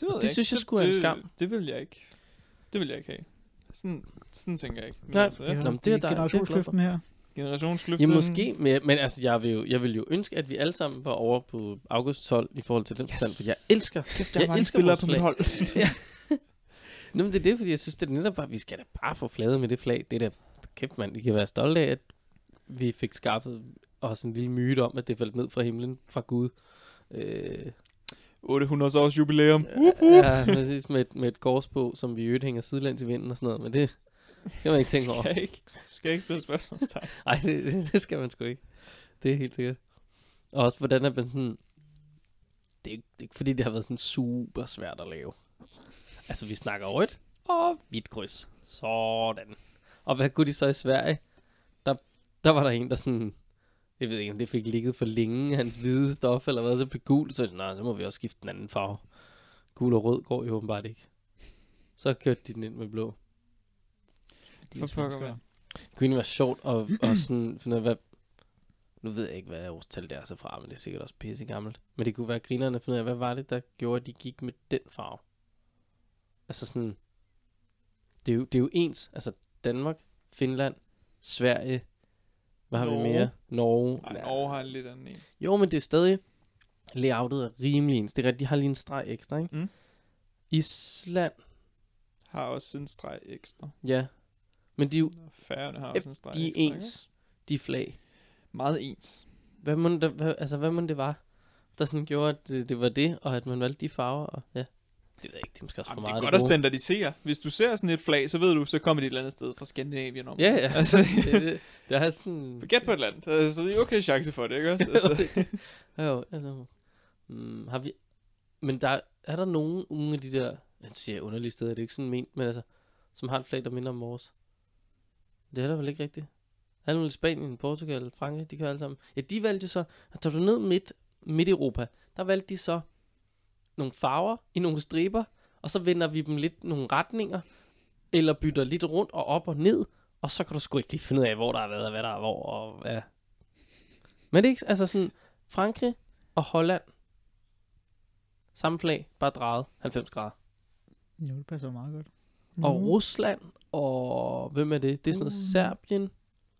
det, det synes jeg skulle er en skam. Det, det vil jeg ikke. Det vil jeg ikke have. Sådan, sådan tænker jeg ikke. Men nej, altså, ja. det, Nå, men det er der generationskløften her. Generationskløften. Ja, måske, men, men altså, jeg vil, jo, jeg vil jo ønske, at vi alle sammen var over på august tolvte i forhold til den forstand, yes. For jeg elsker, Kæft, der jeg var elsker vores på flag. Hold. Ja. Nå, men det er det, fordi jeg synes, det er netop bare, vi skal da bare få flaget med det flag. Det der kæft, mand, vi kan være stolte af, at vi fik skaffet os en lille myte om, at det faldt ned fra himlen fra Gud. Øh, otte hundrede års jubilæum. Uh-huh. Ja, præcis, med, med et gårdsbog, som vi i øvrigt hænger sidelæns i vinden og sådan noget, men det, det kan man ikke tænke over. Skal ikke, skal ikke stille spørgsmålstegn. Nej, det, det skal man sgu ikke. Det er helt sikkert. Og også, hvordan er man sådan, det er ikke fordi, det har været sådan super svært at lave. Altså, vi snakker rødt og hvidt kryds. Sådan. Og hvad kunne de så i Sverige? Der, der var der en, der sådan, jeg ved ikke, om det fik ligget for længe, hans hvide stof eller hvad, så blev gul, så nej, så må vi også skifte den anden farve. Gul og rød går jo åbenbart ikke. Så kørte de den ind med blå. Det er for pokker, det kunne egentlig være sjovt at, og sådan finde ud af, hvad, nu ved jeg ikke, hvad årstal det er så fra, men det er sikkert også pisse gammelt. Men det kunne være grinerne at finde ud af, hvad var det, der gjorde, at de gik med den farve? Altså sådan, det er jo, det er jo ens, altså Danmark, Finland, Sverige, hvad har Norge. Vi mere? Norge. Ej, Norge har lidt anden en. Jo, men det er stadig, layoutet er rimelig ens. Det er rigtigt, de har lige en streg ekstra, ikke? Mm. Island har også en streg ekstra. Ja, men de er jo, Færøerne har også en streg de ekstra, de er ens, ikke? De er flag. Meget ens. Hvad må det, hvad, altså, hvad må det var, der sådan gjorde, at det, det var det, og at man valgte de farver, og ja. Det er ikke, det er måske også jamen, for meget. Det er godt at standardisere. Hvis du ser sådan et flag, så ved du, så kommer det et eller andet sted fra Skandinavien om. Ja, ja. Altså, det, det er sådan. Gæt på et eller andet. Så altså, det er okay chance for det, ikke også? Altså. Jo, altså. Mm, har vi. Men der er der nogen unge af de der, jeg siger underlige steder, det er ikke sådan ment, men altså, som har et flag, der minder om vores. Det er der vel ikke rigtigt. Alle Spanien, Portugal, Frankrig, de kører alle sammen. Ja, de valgte så, at tager du ned midt, midt Europa, der valgte de så nogle farver i nogle striber, og så vender vi dem lidt nogle retninger, eller bytter lidt rundt og op og ned, og så kan du sgu ikke lige finde ud af, hvor der er været, og hvad der er hvor, og hvad. Men det er ikke, altså sådan, Frankrig og Holland, samme flag, bare drejet halvfems grader. Jo, det passer meget godt. Mm. Og Rusland, og hvem er det? Det er sådan noget mm. Serbien,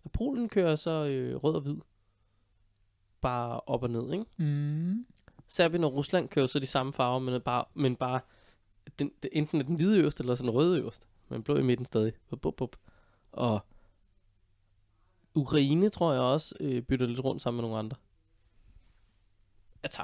og Polen kører så øh, rød og hvid, bare op og ned, ikke? Mm. Serbien og Rusland kører så de samme farver, men bare, men bare den, den, enten den hvide øverste, eller sådan den røde øverste. Men blå i midten stadig. Bup, bup, bup. Og Ukraine, tror jeg også, øh, bytter lidt rundt sammen med nogle andre. Altså,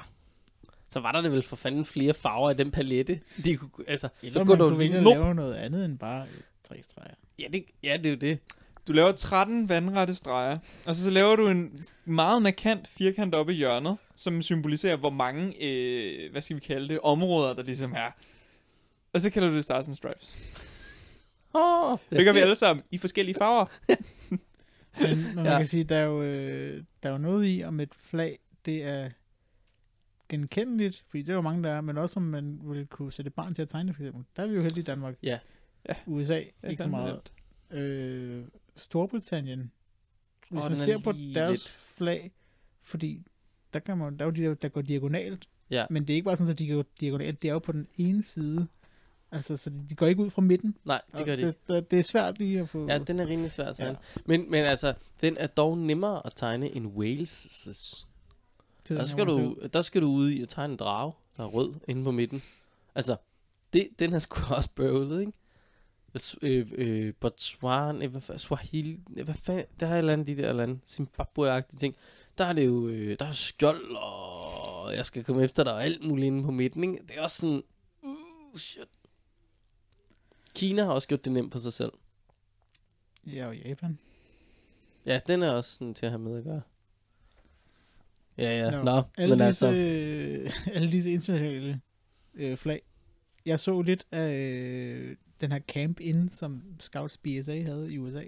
så var der det vel for fanden flere farver i den palette. De kunne, altså, eller så man kunne vinde at lave noget andet end bare tre streger. Ja, det, ja, det er jo det. Du laver tretten vandrette streger, og så, så laver du en meget markant firkant oppe i hjørnet, som symboliserer, hvor mange, øh, hvad skal vi kalde det, områder, der ligesom er. Og så kalder du det Stars and Stripes. Oh, det, det gør vi alle sammen i forskellige farver. men, men man ja. kan sige, der er jo, øh, der er jo noget i, om et flag, det er genkendeligt, fordi det er jo mange, der er, men også om man ville kunne sætte barn til at tegne, for eksempel. Der er vi jo heldige i Danmark. Ja. Ja. U S A, ikke så meget. Øh, Storbritannien, hvis oh, man ser på deres lidt. flag, fordi der, kan man, der er jo de der, der går diagonalt, ja. Men det er ikke bare sådan, at de går diagonalt, det er jo på den ene side, altså så de går ikke ud fra midten. Nej, det gør de ikke. Det, det er svært lige at få. Ja, den er rimelig svær at tegne. Ja. Men, men altså, den er dog nemmere at tegne end Wales'. Der skal, du, der skal du ud i at tegne en drage, der er rød inde på midten. Altså, det, den har sgu også bøvlet, ikke? Øh, øh, Botswana, eh, Swahili, eh, hvad fanden, der er et eller andet, de der eller andet Zimbabwe-agtige ting. Der er det jo, øh, der er skjold, og jeg skal komme efter dig, og alt muligt inde på midten, ikke? Det er også sådan, uh, shit. Kina har også gjort det nemt for sig selv. Ja, og Japan. Ja, den er også sådan til at have med at gøre. Ja, ja, no. No, alle, men disse, øh, alle disse internationale øh, flag. Jeg så lidt af øh, den her camp inde, som Scouts B S A havde i U S A.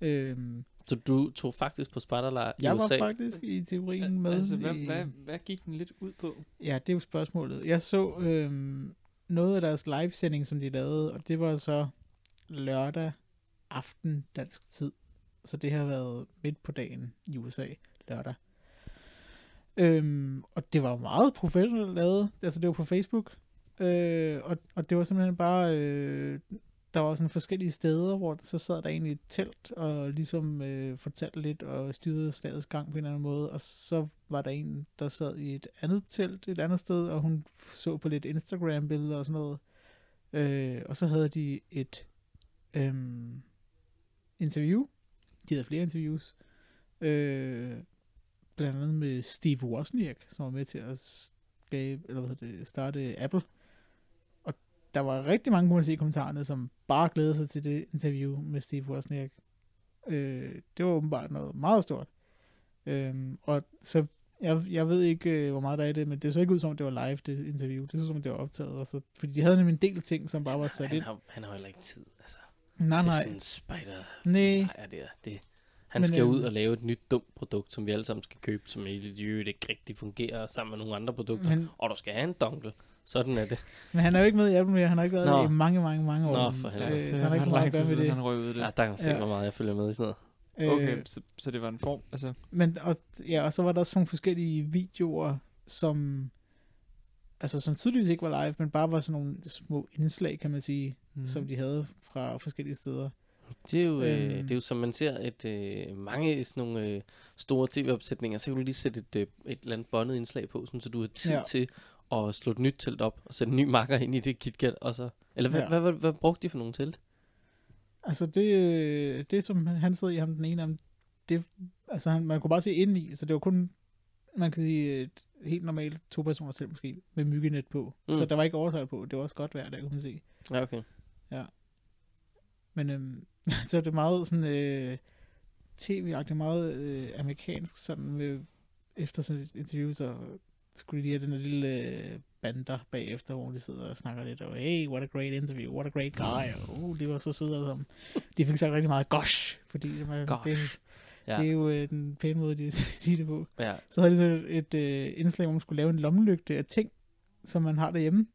Øhm, så du tog faktisk på spejderlejr i U S A? Jeg var faktisk i teorien med. Altså, hvad, i, hvad, hvad gik den lidt ud på? Ja, det er jo spørgsmålet. Jeg så øh, noget af deres livesending, som de lavede, og det var så lørdag aften dansk tid. Så det har været midt på dagen i U S A lørdag. Øhm, og det var meget professionelt lavet. Altså det var på Facebook. Øh, og, og det var simpelthen bare... Øh, der var sådan forskellige steder, hvor så sad der egentlig et telt, og ligesom øh, fortalte lidt, og styrede slagets gang på en eller anden måde. Og så var der en, der sad i et andet telt et andet sted, og hun så på lidt Instagram-billeder og sådan noget. Øh, og så havde de et øh, interview. De havde flere interviews. Øh, blandt andet med Steve Wozniak, som var med til at skabe, eller hvad det, starte Apple. Og der var rigtig mange, kunne man se i kommentarerne, som bare glædede sig til det interview med Steve Wozniak. Øh, det var åbenbart noget meget stort. Øh, og så, jeg, jeg ved ikke, hvor meget der er i det, men det så ikke ud som, om det var live, det interview. Det så som, om det var optaget. Altså, fordi de havde nemlig en del ting, som bare var sat ind. Han har jo heller ikke tid, altså. Nej, nej. Sådan en spider. Nej. Nej, det er det. Han men, skal ud og lave et nyt dumt produkt, som vi alle sammen skal købe, som i det øvrigt ikke rigtig fungerer sammen med nogle andre produkter. Men, og du skal have en dongle. Sådan er det. Men han er jo ikke med i Apple mere. Han har ikke været Nå. der i mange, mange, mange år. Nå, for helvede. Øh, så han har ikke lang tid siden, han røvede det. Ja, der kan man se, ja. hvor meget jeg følger med i sådan noget. Okay, øh, så, så det var en form. Altså. Men, og, ja, og så var der sådan nogle forskellige videoer, som... Altså som tydeligvis ikke var live, men bare var sådan nogle små indslag, kan man sige, mm. som de havde fra forskellige steder. Det er jo, øh, det er jo som man ser, at øh, mange sådan nogle øh, store tv-opsætninger, så kan du lige sætte et, øh, et eller andet båndet indslag på, sådan, så du har tid ja. til at slå et nyt telt op, og sætte en ny makker ind i det KitKat, og så... Eller hvad, ja. hvad, hvad, hvad brugte de for nogle telt? Altså det, det som han sidder i ham, den ene, det, altså han, man kunne bare se ind i, så det var kun... Man kan sige et helt normalt to personer selv måske, med myggenet på. Mm. Så der var ikke overtøj på. Det var også godt vejr, der kunne man se. Ja, okay. Ja. Men øhm, så er det meget sådan øh, tv-agtigt, meget øh, amerikansk, sådan med, efter sådan et interview, så skulle de lige have den lille øh, bander bagefter, hvor de sidder og snakker lidt, og hey, what a great interview, what a great guy, og oh, det var så søde, og de fik sagt rigtig meget gosh, fordi det var gosh. Ja. Det er jo øh, den pæne måde, de siger det på. Ja. Så havde de så et, et øh, indslag, hvor man skulle lave en lommelygte af ting, som man har derhjemme.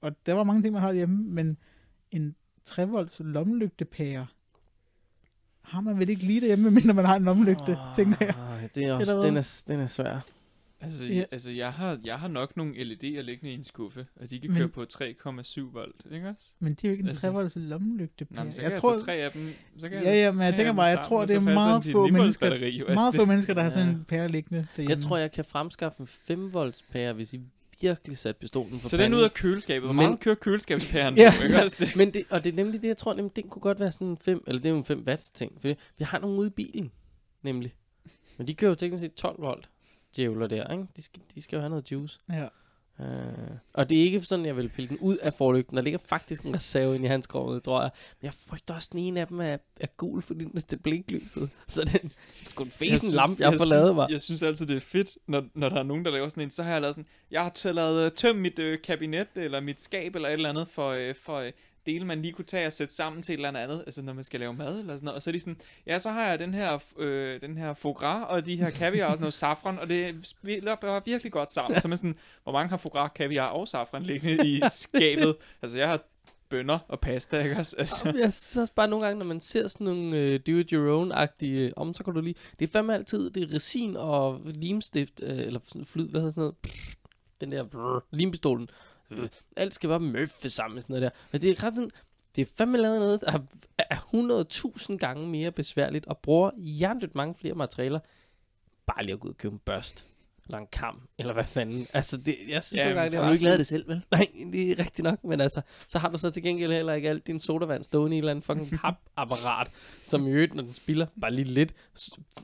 Og der var mange ting, man har derhjemme, men en tre volts lommelygtepære har man vel ikke lige derhjemme, men når man har en lommelygte, oh, tænker jeg. Det er også, den, er, den er svær. Altså, ja. altså jeg, har, jeg har nok nogle L E D'er liggende i en skuffe, og de kan men, køre på tre komma syv volt, ikke også? Men det er jo ikke en altså, tre volts lommelygte. Nej, men så kan jeg, jeg tror, altså tre af dem, så kan ja, ja, men jeg tænker bare, jeg tror, det er meget få mennesker, altså meget få mennesker, der ja. har sådan en pære liggende derhjemme. Jeg tror, jeg kan fremskaffe en fem volts pære, hvis I virkelig satte pistolen for så panden. Den ud af køleskabet, hvor meget kører køleskabspæren ja, nu, ikke også? Det? Men det, og det er nemlig det, jeg tror, nemlig, det kunne godt være sådan en fem, eller det er jo en fem watts ting, for vi har nogen ude i bilen, nemlig. Men de kører jo teknisk set tolv volt. Djævler der, ikke? De skal, de skal jo have noget juice. Ja. Øh, og det er ikke sådan, jeg vil pille den ud af forlygten. Der ligger faktisk en reserve ind i hans krog, tror jeg. Men jeg frygter også, den ene af dem er, er gul, fordi den er til blinklyset. Så den sgu en fesen lampe, jeg, jeg får lavet mig. Jeg synes altid, det er fedt, når, når der er nogen, der laver sådan en. Så har jeg lavet sådan, jeg har tømmet tøm mit øh, kabinet, eller mit skab, eller et eller andet, for... Øh, for øh, dele, man lige kunne tage og sætte sammen til et eller andet, altså når man skal lave mad eller sådan noget, og så er de sådan, ja, så har jeg den her, øh, den her foie gras, og de her kaviar og sådan noget safran, og det spiller bare virkelig godt sammen, så man sådan, hvor mange har foie gras, kaviar og safran liggende i skabet, altså jeg har bønner og pasta, ikke også? Altså. Jeg synes også bare nogle gange, når man ser sådan nogle uh, do-it-your-own-agtige om, um, så kan du lige, det er fandme altid, det er resin og limstift, øh, eller flyd, hvad hedder sådan noget, den der brrr, limpistolen, alt skal bare møffe sammen sådan noget der. Men det er kraften, det er fandme lavet noget, der er hundrede tusind gange mere besværligt og bruger hjernedødt mange flere materialer. Bare lige at gå ud og købe en børst eller en kam, eller hvad fanden. Altså det, jeg synes ja, gange, det har du ikke lavet det selv, vel? Nej, det er rigtigt nok, men altså så har du så til gengæld heller ikke alt din sodavand stående i et eller andet fucking papapparat, som i øvrigt, når den spiller bare lige lidt,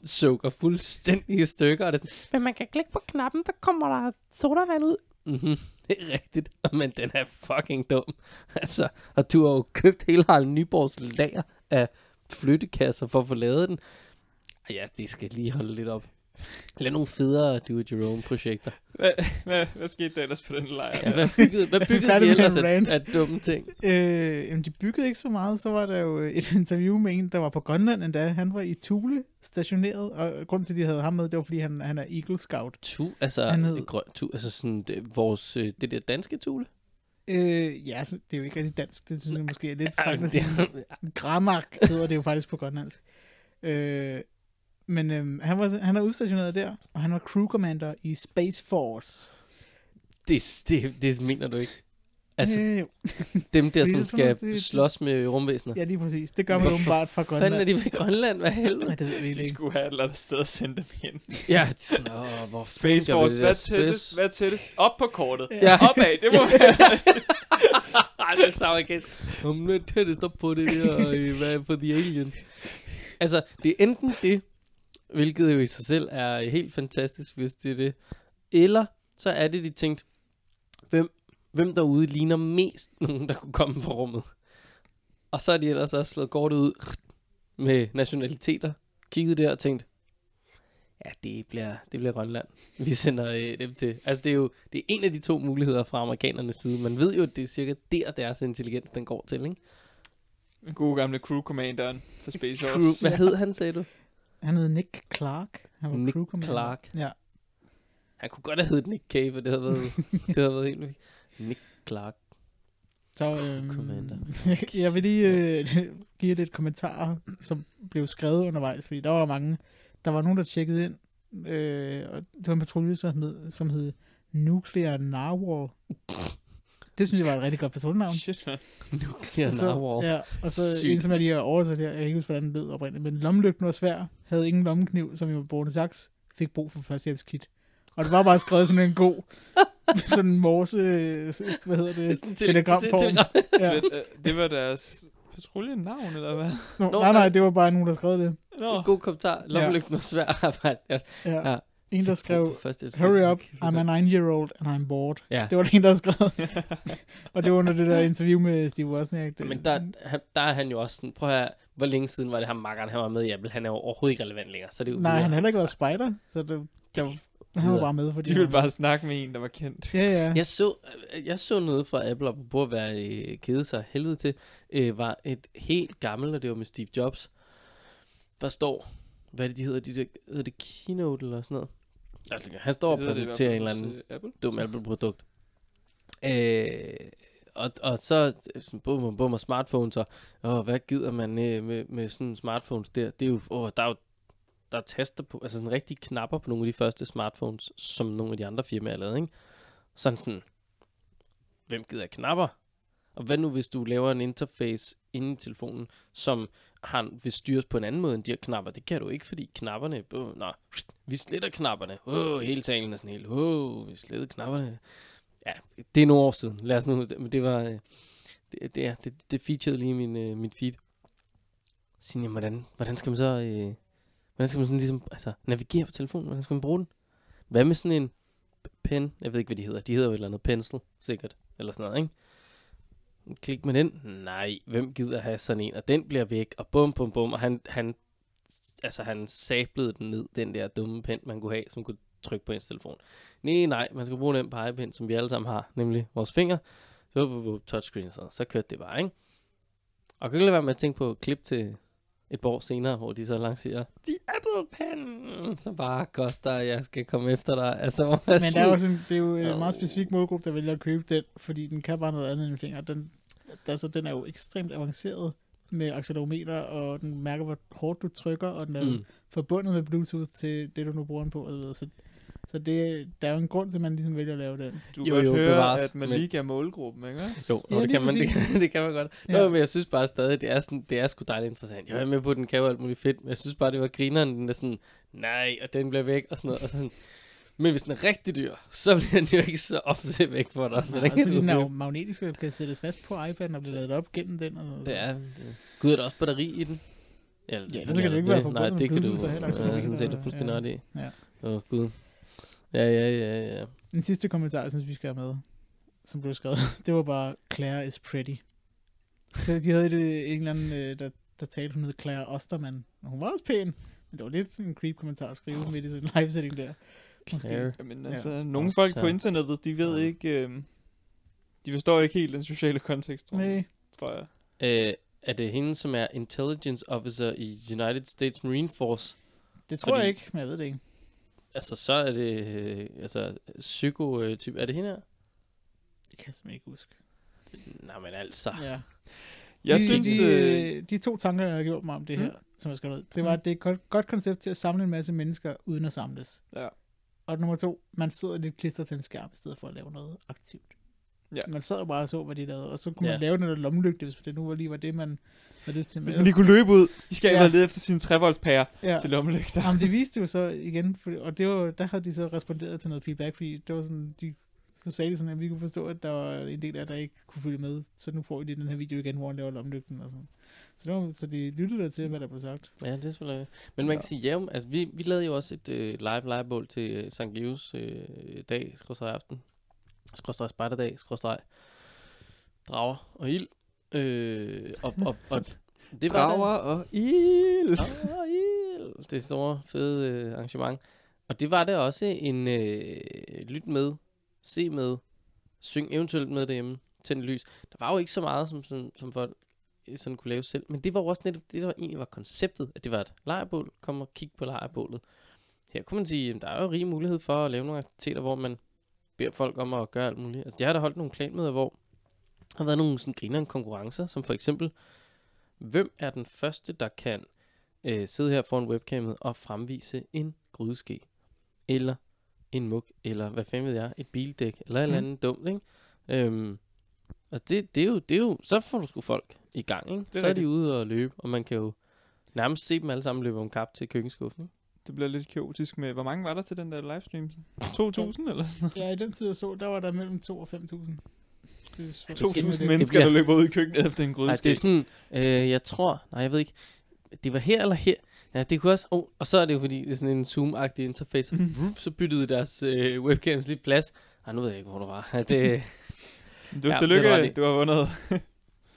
sukker fuldstændig i stykker. Og det, men man kan klikke på knappen, der kommer der sodavand ud. Mhm. Det er rigtigt, men den er fucking dum. Altså, og du har jo købt hele Harald Nyborgs lager af flyttekasser for at få lavet den. Og ja, det skal lige holde lidt op. Lad nogle federe do-it-your-own-projekter. Hvad, hvad, hvad skete der ellers på den lejr? Ja, hvad byggede, hvad byggede de ellers af, af dumme ting? Øh, jamen, de byggede ikke så meget. Så var der jo et interview med en, der var på Grønland endda. Han var i Thule stationeret, og grunden til, at de havde ham med, det var, fordi han, han er Eagle Scout. Thule? Altså, hed... grøn, tu, altså sådan, det, vores, det der danske Thule? Øh, ja, så, det er jo ikke rigtig dansk. Det synes jeg måske er lidt sagt at sige. Gramak hedder det jo faktisk på grønlandsk. Øh... Men øhm, han, var, han er udstationeret der, og han var crew commander i Space Force. Det, det, det mener du ikke? Altså, øh, dem der, som skal det, slås med rumvæsener. Ja, lige præcis. Det gør man jo åbenbart fra Grønland. Fanden er de ved Grønland? Hvad helvede? De ikke. Skulle have et eller andet sted at sende dem hen. Ja, de, nå, hvor Space Force, hvad tættest, hvad tættest? Op på kortet. Ja. Opad, det må være. Ej, det er så igen. Om det er tættest op på det der, hvad på The Aliens. Altså, det er enten det, hvilket jo i sig selv er helt fantastisk, hvis det er det. Eller så er det, de tænkte, hvem, hvem derude ligner mest nogen, der kunne komme fra rummet. Og så er de ellers også slået kortet ud med nationaliteter, kigget der og tænkt, ja, det bliver, det bliver Grønland, vi sender øh, dem til. Altså det er jo det er en af de to muligheder fra amerikanernes side. Man ved jo, at det er cirka der, deres intelligens den går til, ikke? Den gode gamle crew commanderen for Space Force. Hvad hed han, sagde du? Han hed Nick Clark. Han var Nick crew commander. Clark. Ja. Han kunne godt have heddet Nick Cave, det havde været, det havde været helt vildt. Nick Clark. Så øhm, commander. Jeg vil lige øh, give lidt kommentarer, som blev skrevet undervejs, fordi der var mange. Der var nogen, der tjekkede ind, øh, og det var en patrulje, som hed, som hed Nuclear Narwhal. Det synes jeg var et rigtig godt patruljenavn. Shit, man. Nuclear Narwhal. Ja, og så sygt. En, som jeg lige har oversat her, jeg kan ikke huske, hvordan den lød oprindeligt, men lommelygten var svær, havde ingen lommekniv, som jo var borne saks, fik brug for førstehjælpskit. Og det var bare skrevet sådan en god, sådan en morse, hvad hedder det, telegramform. Ja. Det var deres patruljenavn, eller hvad? Nå, Nå, nej, nej, det var bare nogen, der skrev det. Nå. En god kommentar. Lommelygten var svær at arbejde. Ja. Ja. En, der skrev, hurry up, I'm a nine-year-old, and I'm bored. Ja. Det var en, der skrev. Og det var under det der interview med Steve Wozniak. Det... Men der, der er han jo også sådan, prøv at høre, hvor længe siden var det her makkeren, han var med i Apple? Han er jo overhovedet ikke relevant længere. Så det er nej, han har heller ikke været spejder, så det, der, han var bare med. Fordi de ville bare snakke med en, der var kendt. Ja, ja. Jeg så, jeg så noget fra Apple, og på at være kede sig helvede til, øh, var et helt gammelt, og det var med Steve Jobs, der står, hvad det, de hedder, de der, hedder det Keynote eller sådan noget? Altså, han står og præsenterer en eller anden Apple? dum Apple-produkt. Øh, og, og så bum, bum, og smartphones, og åh, hvad gider man øh, med, med sådan smartphones der? Det er jo, åh, der er jo der er taster på, altså sådan rigtig knapper på nogle af de første smartphones, som nogle af de andre firmaer lavede, ikke? Sådan sådan, hvem gider knapper? Og hvad nu, hvis du laver en interface inde i telefonen, som har, vil styres på en anden måde end de her knapper? Det kan du ikke, fordi knapperne... Øh, nej, vi sletter knapperne. Åh, øh, hele talen er sådan helt... Åh, øh, vi sletter knapperne. Ja, det er nogle år siden. Lad os nu... Men det var... Øh, det, det, det, det featurede lige min, øh, min feed. Så jamen, hvordan, hvordan skal man så... Øh, hvordan skal man sådan ligesom... Altså, navigere på telefonen? Hvordan skal man bruge den? Hvad med sådan en... Pen? Jeg ved ikke, hvad de hedder. De hedder jo et eller andet pencil, sikkert. Eller sådan noget, ikke? Klik med den. Nej, hvem gider have sådan en? Og den bliver væk, og bum, bum, bum. Og han, han, altså han sablede den ned, den der dumme pen, man kunne have, som kunne trykke på ens telefon. Nej, nej, man skulle bruge den pegepen, som vi alle sammen har, nemlig vores finger. Så touchscreen og sådan, så kørte det bare, ikke? Og kan ikke lade være med at tænke på klip til et par år senere, hvor de så lancerer The Apple Pen, som bare koster, jeg skal komme efter dig. Altså, men der er også en, det er jo en oh. meget specifik målgruppe, der vælger at købe den, fordi den kan bare noget andet end en finger. Den, altså, den er jo ekstremt avanceret med accelerometer, og den mærker, hvor hårdt du trykker, og den er mm. forbundet med Bluetooth til det, du nu bruger den på. Altså, så så det, der er jo en grund til, at man ligesom vælger at lave den. Du jo, kan jo, høre, bevares, at man men... lige giver målgruppen, ikke også? Jo, ja, det, kan man, det, kan, det kan man godt. Nå, ja. Men jeg synes bare stadig, det er, sådan, det er sgu dejligt interessant. Jeg er med på, at den kan jo alt muligt fedt, men jeg synes bare, det var grineren, den der sådan, nej, og den bliver væk, og sådan noget. Og sådan. Men hvis den er rigtig dyr, så bliver den jo ikke så ofte væk for dig. Så ja, fordi den er jo magnetisk, og kan sættes fast på iPad'en og blive ladet op gennem den. Og noget. Ja, det. Gud, er der også batteri i den? Ja, det, ja, det, det kan det ikke være forbundet. Nej, det kan du jo fuldstændig ret i. Åh, Gud. Ja, ja, ja, ja. Den sidste kommentar, jeg synes, vi skal have med, som blev skrevet, det var bare, Claire is pretty. De havde et, en eller anden, der, der talte, hun hed Claire Osterman. Hun var også pæn. Det var lidt sådan en creep-kommentar at skrive midt i sådan en live-setting der. Claire. Jamen altså, ja. Nogle Oster. Folk på internettet, de ved ja. ikke, øh, de forstår ikke helt den sociale kontekst, Nej. tror jeg. Øh, er det hende, som er Intelligence Officer i United States Marine Force? Det tror Fordi, jeg ikke, men jeg ved det ikke. Altså, så er det, øh, altså, psykotype, er det hende her? Det kan jeg simpelthen ikke huske. Nej, men altså. Ja. Jeg de, synes, de, øh... de to tanker, jeg har gjort mig om det her, mm. som jeg skal ud, det var, at det er et godt, godt koncept til at samle en masse mennesker, uden at samles. Ja. Og nummer to, man sidder lidt klistret til en skærm, i stedet for at lave noget aktivt. Ja. Man sad jo bare og så, hvad de lavede, og så kunne ja. man lave noget lommelygte, hvis det nu lige var det, man var lyst til. Hvis man lige kunne løbe ud, i skal ja. lede efter sine trevoldspærer ja. til lommelygter. Jamen, det viste jo så igen, for, og det var, der havde de så responderet til noget feedback, fordi det var sådan, de... Så sagde de sådan, at vi kunne forstå, at der var en del af der ikke kunne følge med. Så nu får I lige den her video igen, hvor han laver lommelygten og sådan. Så, det var, så de lyttede der til, hvad der blev sagt. Ja, det er selvfølgelig. Men man kan ja. sige, ja, altså, vi, vi lavede jo også et øh, live live-bål til øh, Sankt Georgs øh, dag, skråstreg aften. Skråstreg spejderdag, skråstreg drager og ild. Øh, op, op, op. Det var drager og ild! Drager og ild! Det store, fede øh, arrangement. Og det var der også en øh, lyt med. Se med, syng eventuelt med derhjemme, tænd lys. Der var jo ikke så meget, som, som, som folk sådan kunne lave selv. Men det var også netop det, der var, egentlig var konceptet, at det var et lejrbål. Kom og kig på lejrbålet. Her kunne man sige, at der er jo rig mulighed for at lave nogle aktiviteter, hvor man beder folk om at gøre alt muligt. Altså, jeg har da holdt nogle klanmøder, hvor der har været nogle sådan grinerende konkurrencer, som for eksempel, hvem er den første, der kan øh, sidde her foran webcamet og fremvise en grydeske? Eller en mug, eller hvad fanden ved jeg, et bildæk, eller et eller andet mm. dumt, ikke? Øhm, og det, det, er jo, det er jo, så får du sgu folk i gang, ikke? Det er så rigtigt. Er de ude og løbe, og man kan jo nærmest se dem alle sammen løbe om kap til køkkenskuffen. Det bliver lidt kaotisk med, hvor mange var der til den der livestream? to tusind eller sådan noget? Ja, i den tid jeg så, der var der mellem to og fem tusind. to tusind mennesker, der løber ud i køkkenet efter en grydeskæg. Nej, det er sådan, øh, jeg tror, nej jeg ved ikke, det var her eller her. Ja, det kunne også... Oh, og så er det jo, fordi det er sådan en Zoom-agtig interface. Mm. Så byttede deres øh, webcams lidt plads. Ej, nu ved jeg ikke, hvor du var. Det, du er ja, tillykke, det var det. Du har vundet.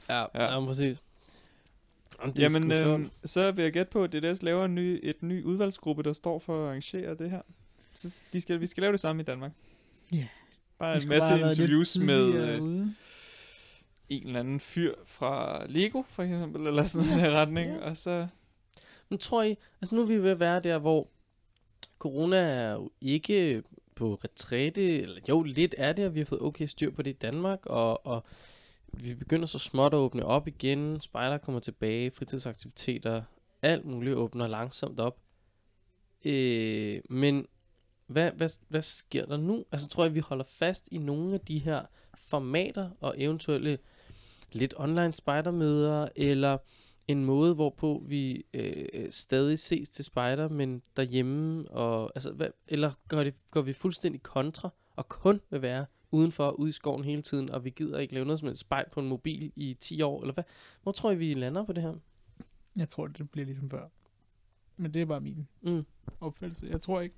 ja, ja. ja, præcis. Det Jamen, øhm, så vil jeg gætte på, at D D S laver en ny, et ny udvalgsgruppe, der står for at arrangere det her. Så de skal, vi skal lave det samme i Danmark. Ja. Yeah. Bare en masse bare interviews med... Øh, en eller anden fyr fra Lego, for eksempel, eller sådan en ja. retning, ja. og så... Men tror I, altså nu er vi ved at være der, hvor corona er jo ikke på retræte, eller jo, lidt er det, og vi har fået okay styr på det i Danmark, og, og vi begynder så småt at åbne op igen, spejder kommer tilbage, fritidsaktiviteter, alt muligt åbner langsomt op. Øh, men hvad, hvad, hvad sker der nu? Altså tror jeg, vi holder fast i nogle af de her formater, og eventuelle lidt online spejdermøder, eller... En måde, hvorpå vi øh, stadig ses til spejder, men derhjemme, og, altså, hvad, eller går, det, går vi fuldstændig kontra, og kun vil være udenfor, ude i skoven hele tiden, og vi gider ikke lave noget som et spejl på en mobil i ti år, eller hvad? Hvor tror I, vi lander på det her? Jeg tror, det bliver ligesom før. Men det er bare min mm. opfattelse. Jeg tror ikke,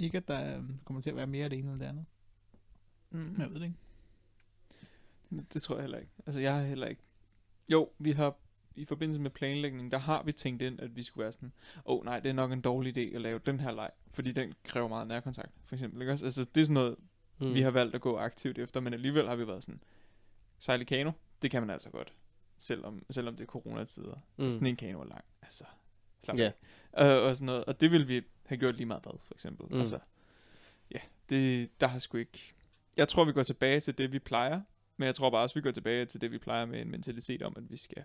ikke, at der kommer til at være mere af det ene eller det andet. Mm. Jeg ved det ikke. Det tror jeg heller ikke. Altså, jeg har heller ikke. Jo, vi har... I forbindelse med planlægning, der har vi tænkt ind, at vi skulle være sådan, åh oh, nej, det er nok en dårlig idé at lave den her leg, fordi den kræver meget nærkontakt, for eksempel, ikke også? Altså, det er sådan noget, mm. vi har valgt at gå aktivt efter, men alligevel har vi været sådan, sejle kano, det kan man altså godt, selvom, selvom det er coronatider. Mm. Sådan en kano er lang, altså, slap yeah. øh, og sådan noget, og det ville vi have gjort lige meget hvad, for eksempel. Mm. Altså, ja, det, der har sgu ikke... Jeg tror, vi går tilbage til det, vi plejer, men jeg tror bare også, vi går tilbage til det, vi plejer med en mentalitet om, at vi skal...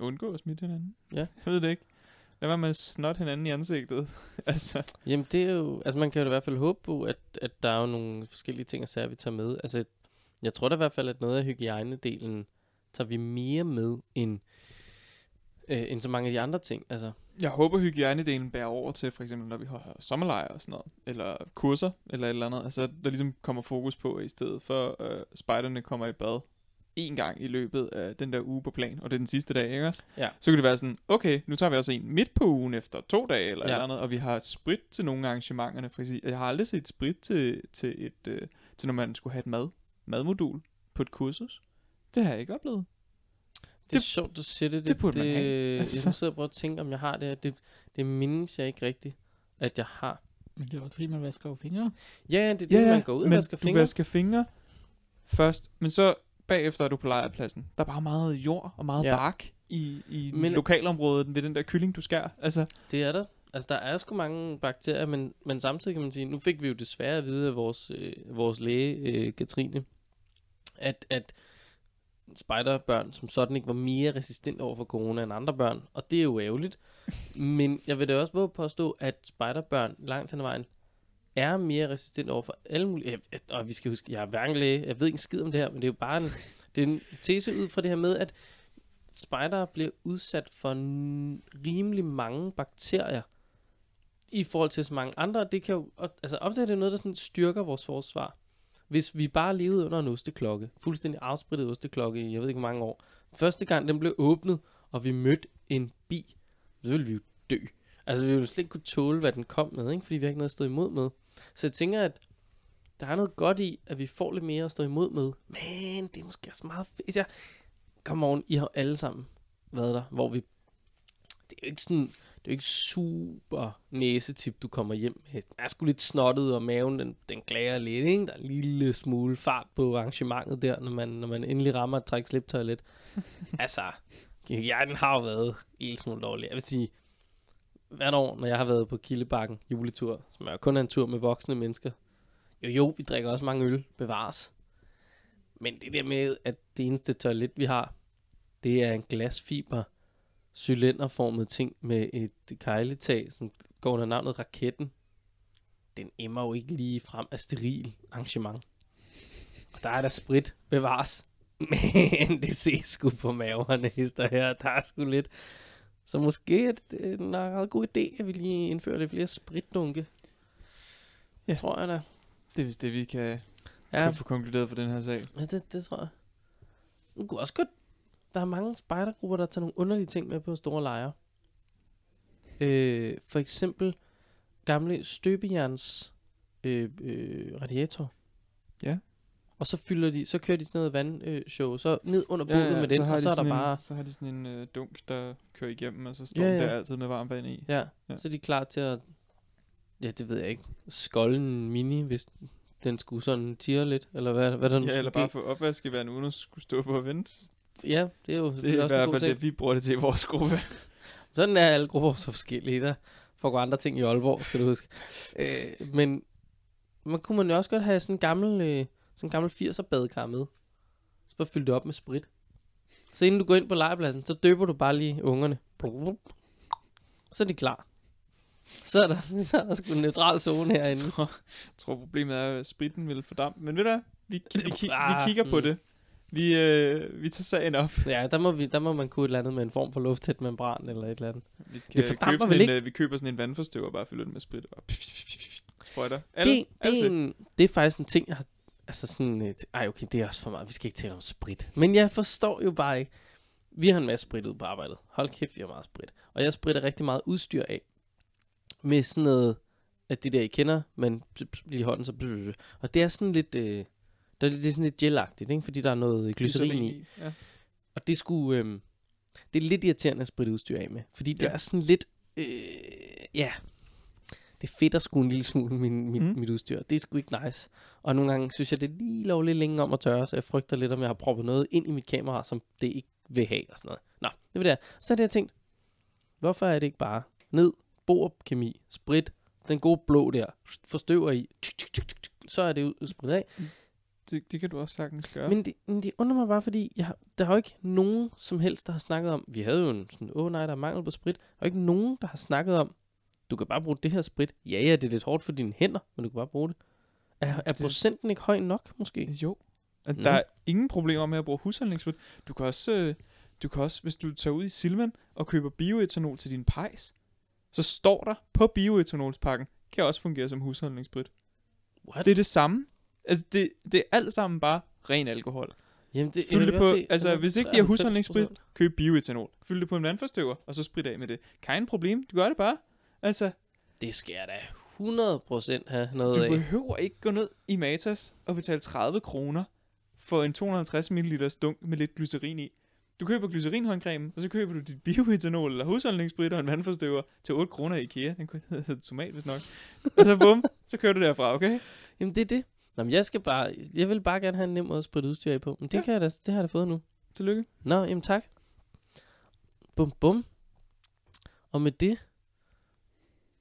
undgå at smitte hinanden. Ja. Jeg ved det ikke. Lad være med at snotte hinanden i ansigtet. altså. Jamen det er jo... Altså man kan jo i hvert fald håbe på, at, at der er jo nogle forskellige ting og sager, vi tager med. Altså jeg tror da i hvert fald, at noget af hygiejnedelen tager vi mere med, end, øh, end så mange af de andre ting. Altså. Jeg håber, at hygiejnedelen bærer over til, for eksempel når vi har sommerlejre og sådan noget. Eller kurser, eller et eller andet. Altså der ligesom kommer fokus på, i stedet for øh, spejderne kommer i bad en gang i løbet af den der uge på plan, og det er den sidste dag, ikke også? Ja. Så kan det være sådan, okay, nu tager vi også en midt på ugen efter to dage, eller ja. eller andet, og vi har sprit til nogle arrangementerne. For jeg har aldrig set sprit til, til, et, øh, til når man skulle have et mad, madmodul på et kursus. Det har jeg ikke oplevet. Det er sjovt, du siger det. Det, det burde det, man have. Altså. Jeg sidder og prøver at tænke, om jeg har det her. Det, det mindes jeg ikke rigtigt, at jeg har. Men det er også fordi, man vasker jo fingre. Ja, ja, det er det, ja, man går ud og vasker fingre. Men du vasker fingre først, men så bagefter er du på lejrpladsen. Der er bare meget jord og meget ja. bark i, i men, lokalområdet ved den der kylling, du skærer. Altså. Det er der. Altså, der er sgu mange bakterier, men, men samtidig kan man sige, nu fik vi jo desværre at vide af vores, øh, vores læge, øh, Katrine, at, at spejderbørn som sådan ikke var mere resistent over for corona end andre børn, og det er jo ærgerligt. Men jeg vil da også våge på at påstå, at spejderbørn langt hen ad vejen er mere resistent over for alle mulige... Jeg, og vi skal huske, jeg er hverken læge, jeg ved ikke en skid om det her, men det er jo bare en, det er en tese ud fra det her med, at spejdere bliver udsat for n- rimelig mange bakterier i forhold til så mange andre. Det kan jo, altså ofte er det noget, der sådan styrker vores forsvar. Hvis vi bare levede under en osteklokke, fuldstændig afsprittet osteklokke i, jeg ved ikke mange år. Første gang den blev åbnet, og vi mødte en bi, så ville vi jo dø. Altså vi ville slet ikke kunne tåle, hvad den kom med, ikke? Fordi vi har ikke noget at stå imod med. Så jeg tænker, at der er noget godt i, at vi får lidt mere at stå imod med. Men det er måske også meget fedt. Jeg... Come on, I har alle sammen været der, hvor vi... Det er jo ikke sådan... Det er jo ikke super næsetip, du kommer hjem med. Jeg er sgu lidt snottet, og maven, den, den klager lidt, ikke? Der er en lille smule fart på arrangementet der, når man, når man endelig rammer at trække sliptoilet. Altså, jeg den har jo været en smule dårlig. Jeg vil sige, hvert år, når jeg har været på Kildebakken juletur, som er kun en tur med voksne mennesker. Jo jo, vi drikker også mange øl, bevares. Men det der med, at det eneste toilet, vi har, det er en glasfiber, cylinderformet ting med et kejletag, som går under navnet raketten. Den emmer jo ikke lige frem af steril arrangement. Og der er der sprit, bevares. Men det ses sgu på maverne, hister her. Der er sgu lidt. Så måske er det en ret god idé, at vi lige indfører lidt flere spritdunke. Ja. Tror jeg da. Det er vist det, vi kan... Ja. Kan få konkluderet for den her sag. Ja, det, det tror jeg. Det kunne også godt. Der er mange spejdergrupper, der tager nogle underlige ting med på store lejre. Øh, for eksempel gamle støbejerns øh, øh, radiator. Ja. Og så fylder de, så kører de sådan noget vandshow, så ned under bålet ja, ja, med den, og så er der en, bare... Så har de sådan en øh, dunk, der kører igennem, og så står ja, ja. der altid med varmt vand i. Ja. ja, så er de klar til at... Ja, det ved jeg ikke. Skolde en mini, hvis... Den skulle sådan tire lidt, eller hvad, hvad der nu ja, eller bare få opvaskevand, uden at skulle stå på og vente. Ja, det er jo det er også i hvert fald det, vi bruger det til i vores gruppe. Sådan er alle grupper så forskellige, der foregår andre ting i Aalborg, skal du huske. Øh, men man kunne man jo også godt have sådan en gammel, øh, sådan en gammel firser badekar med. Så bare fylde det op med sprit. Så inden du går ind på legepladsen, så døber du bare lige ungerne. Så er de klar. Så er der, så er der sgu en neutral zone herinde. Jeg tror, jeg tror problemet er, at spritten vil fordampe. Men ved du vi, vi, vi, vi kigger på mm. det. Vi, øh, vi tager sagen op. Ja, der må, vi, der må man kunne et eller andet med en form for lufttæt membran eller et eller andet. Vi, kan, det købe sådan en, vi køber sådan en vandforstøver og bare fylder den med sprit. Og pff, pff, pff, sprøjter. Alle, det, det, er en, det er faktisk en ting, jeg har... Altså sådan... Et, ej, okay, det er også for meget. Vi skal ikke tale om sprit. Men jeg forstår jo bare ikke. Vi har en masse sprit ud på arbejdet. Hold kæft, vi har meget sprit. Og jeg spritter rigtig meget udstyr af. Med sådan noget, at det der I kender, men lige hånden så, og det er sådan lidt, øh, det er sådan lidt gelagtigt, ikke? Fordi der er noget glycerin i, ja. Og det skulle, øh, det er lidt irriterende at spritte udstyr af med, fordi det ja. er sådan lidt, øh, ja, det fedter sgu en lille smule min, min, mm. mit udstyr, det er sgu ikke nice, og nogle gange synes jeg, det er lige lovligt længe om at tørre, så jeg frygter lidt, om jeg har proppet noget ind i mit kamera, som det ikke vil have, og sådan noget. Nå, det var det her. Så er det, jeg tænkt, hvorfor er det ikke bare ned, Borup-kemi, sprit, den gode blå der, forstøver i, så er det ud, spridt af. Det, det kan du også sagtens gøre. Men det, men det undrer mig bare, fordi jeg, der har jo ikke nogen som helst, der har snakket om, vi havde jo en sådan, åh oh, nej, der er mangel på sprit, og ikke nogen, der har snakket om, du kan bare bruge det her sprit. Ja, ja, det er lidt hårdt for dine hænder, men du kan bare bruge det. Er, er det... procenten ikke høj nok, måske? Jo. Der mm. er ingen problemer med at bruge husholdningssprit. Du kan også, øh, du kan også, hvis du tager ud i Silvan og køber bioetanol til din pejs, så står der på bioetanolspakken, kan også fungere som husholdningssprit. What? Det er det samme. Altså, det, det er alt sammen bare ren alkohol. Jamen, det, Fyld det på, se, altså, hvis ikke de har husholdningssprit, køb bioetanol. Fyld det på en vandforstøver, og så sprit af med det. Kein problem, du gør det bare. Altså, det skal jeg da hundrede procent have noget af. Du behøver af. ikke gå ned i Matas og betale tredive kroner for en to hundrede og halvtreds milliliter dunk med lidt glycerin i. Du køber glycerinhåndcreme, og så køber du dit bioetanol eller husholdningssprit og en vandforstøver til otte kroner i IKEA. Den kunne hedde tomat, hvis nok. Og så bum, så kører du derfra, okay? Jamen det er det. Nå, men jeg skal bare, jeg vil bare gerne have en nem måde at spritte udstyr i på. Men det, ja. kan jeg da, det har jeg da fået nu. Tillykke. Nå, jamen tak. Bum, bum. Og med det,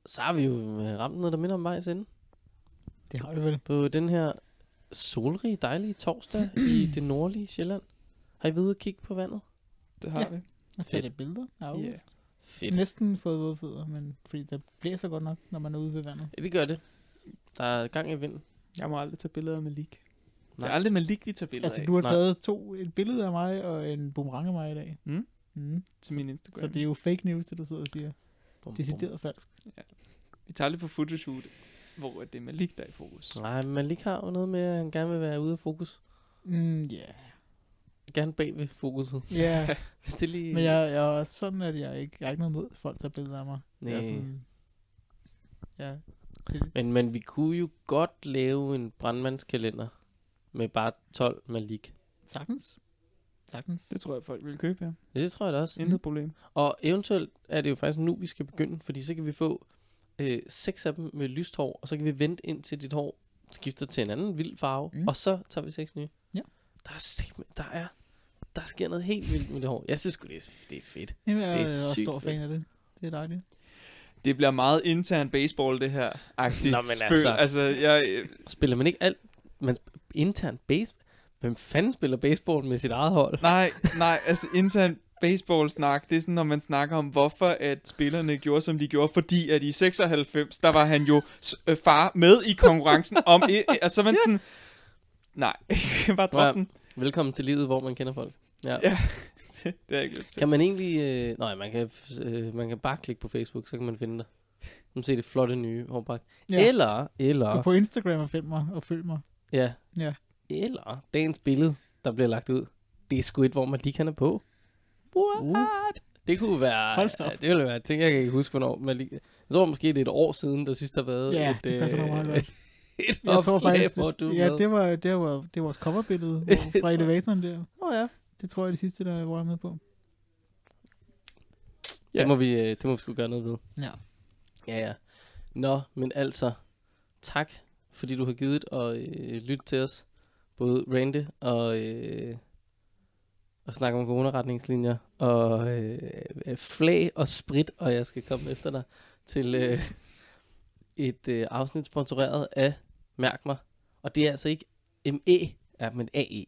så har vi jo ramt noget, der minder om vejs ende. Det har vi vel. På den her solrige, dejlige torsdag i det nordlige Sjælland. Har I været ude at kigge på vandet? Det har ja. vi. Og tage lidt billeder af august. Yeah. Fedt. Næsten fået våde fødder, men fordi det blæser godt nok, når man er ude ved vandet. Ja, det gør det. Der er gang i vinden. Jeg må aldrig tage billeder med lik. Det er aldrig med lik, vi tager billeder altså, af. Altså, du har Nej. taget to, et billede af mig og en boomerang af mig i dag. Mm. Mm. Til min Instagram. Så det er jo fake news, det der sidder og siger. Bum, decideret bum. falsk. Ja. Vi tager lidt på photoshoot, hvor det er Malik, der er i fokus. Nej, Malik har jo noget med, at han gerne vil være ude af fokus. Ja. Mm, yeah. Gerne bag ved fokuset. Ja. Yeah. lige... Men jeg, jeg er også sådan, at jeg ikke, jeg er ikke noget mod folk, der billeder af mig. Nej. Sådan... Ja. Men, men vi kunne jo godt lave en brandmandskalender med bare tolv Malik. Sagtens. Sagtens. Det tror jeg, folk vil købe, ja. ja det tror jeg da også. Intet mm. problem. Og eventuelt er det jo faktisk nu, vi skal begynde, fordi så kan vi få øh, seks af dem med lyst hår, og så kan vi vente ind til dit hår skifter til en anden vild farve, mm. og så tager vi seks nye. Ja. Der er seks, der er, der sker noget helt vildt med det hår. Jeg synes sgu, det er, det er fedt. Jamen, jeg det er, er også stor fan af det. Det er dejligt. Det bliver meget intern baseball, det her. Agtigt. Nå, men altså, altså jeg, øh... spiller man ikke alt? Man intern baseball? Hvem fanden spiller baseball med sit eget hold? Nej, nej, altså intern baseball-snak, det er sådan, når man snakker om, hvorfor at spillerne gjorde, som de gjorde, fordi at i seksoghalvfems, der var han jo øh, far med i konkurrencen om, øh, øh, og så man ja. sådan, nej, bare drop ja, den. Velkommen til livet, hvor man kender folk. Ja, ja det har jeg ikke lyst til. Kan man egentlig, øh, nej, man kan, øh, man kan bare klikke på Facebook, så kan man finde dig. Man se det flotte nye hårpakke. Ja. Eller, eller... Gå på Instagram og find mig, og følg mig. Ja. Ja. Eller dagens billede, der bliver lagt ud. Det er sgu et, hvor man lige kan have på. What? Uh. Det kunne være... Det ville være ting, jeg kan ikke huske, hvornår man lige... Jeg tror måske, det er et år siden, der sidst har været ja, et... Ja, det øh, meget godt. Et jeg opslag, tror faktisk, hvor du... Ja, det var, det var, det var vores coverbillede fra elevatoren der. Åh oh, ja. Det tror jeg er det sidste, der jeg var med på. Ja. Det må vi, det må vi sgu gøre noget ved. Ja. Ja, ja. Nå, men altså... Tak, fordi du har givet og øh, lyttet til os. Både Randy og, øh, og snakke om coronaretningslinjer og øh, flag og sprit, og jeg skal komme efter dig til øh, et øh, afsnit sponsoreret af Mærk mig. Og det er altså ikke M E, ja, men A E. Det er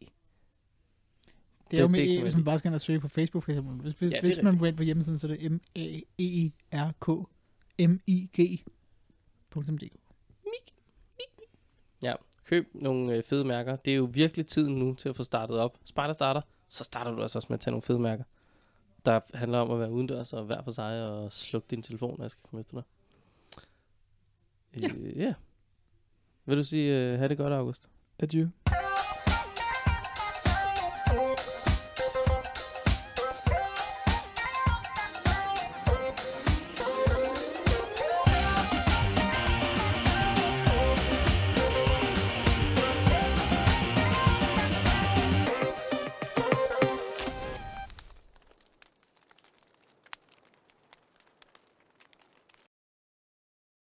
det, jo med det, E, hvis man bare skal ind og søge på Facebook. Hvis, hvis, ja, hvis man går ind på hjemmesiden, så er det M A E R K M I G punktum D K. Ja. Køb nogle øh, fede mærker. Det er jo virkelig tiden nu til at få startet op. Spejder starter, så starter du altså også med at tage nogle fede mærker. Der handler om at være udendørs og hver for sig og slukke din telefon, når jeg skal komme efter dig. Ja. Øh, yeah. Vil du sige, øh, have det godt, August? Adieu.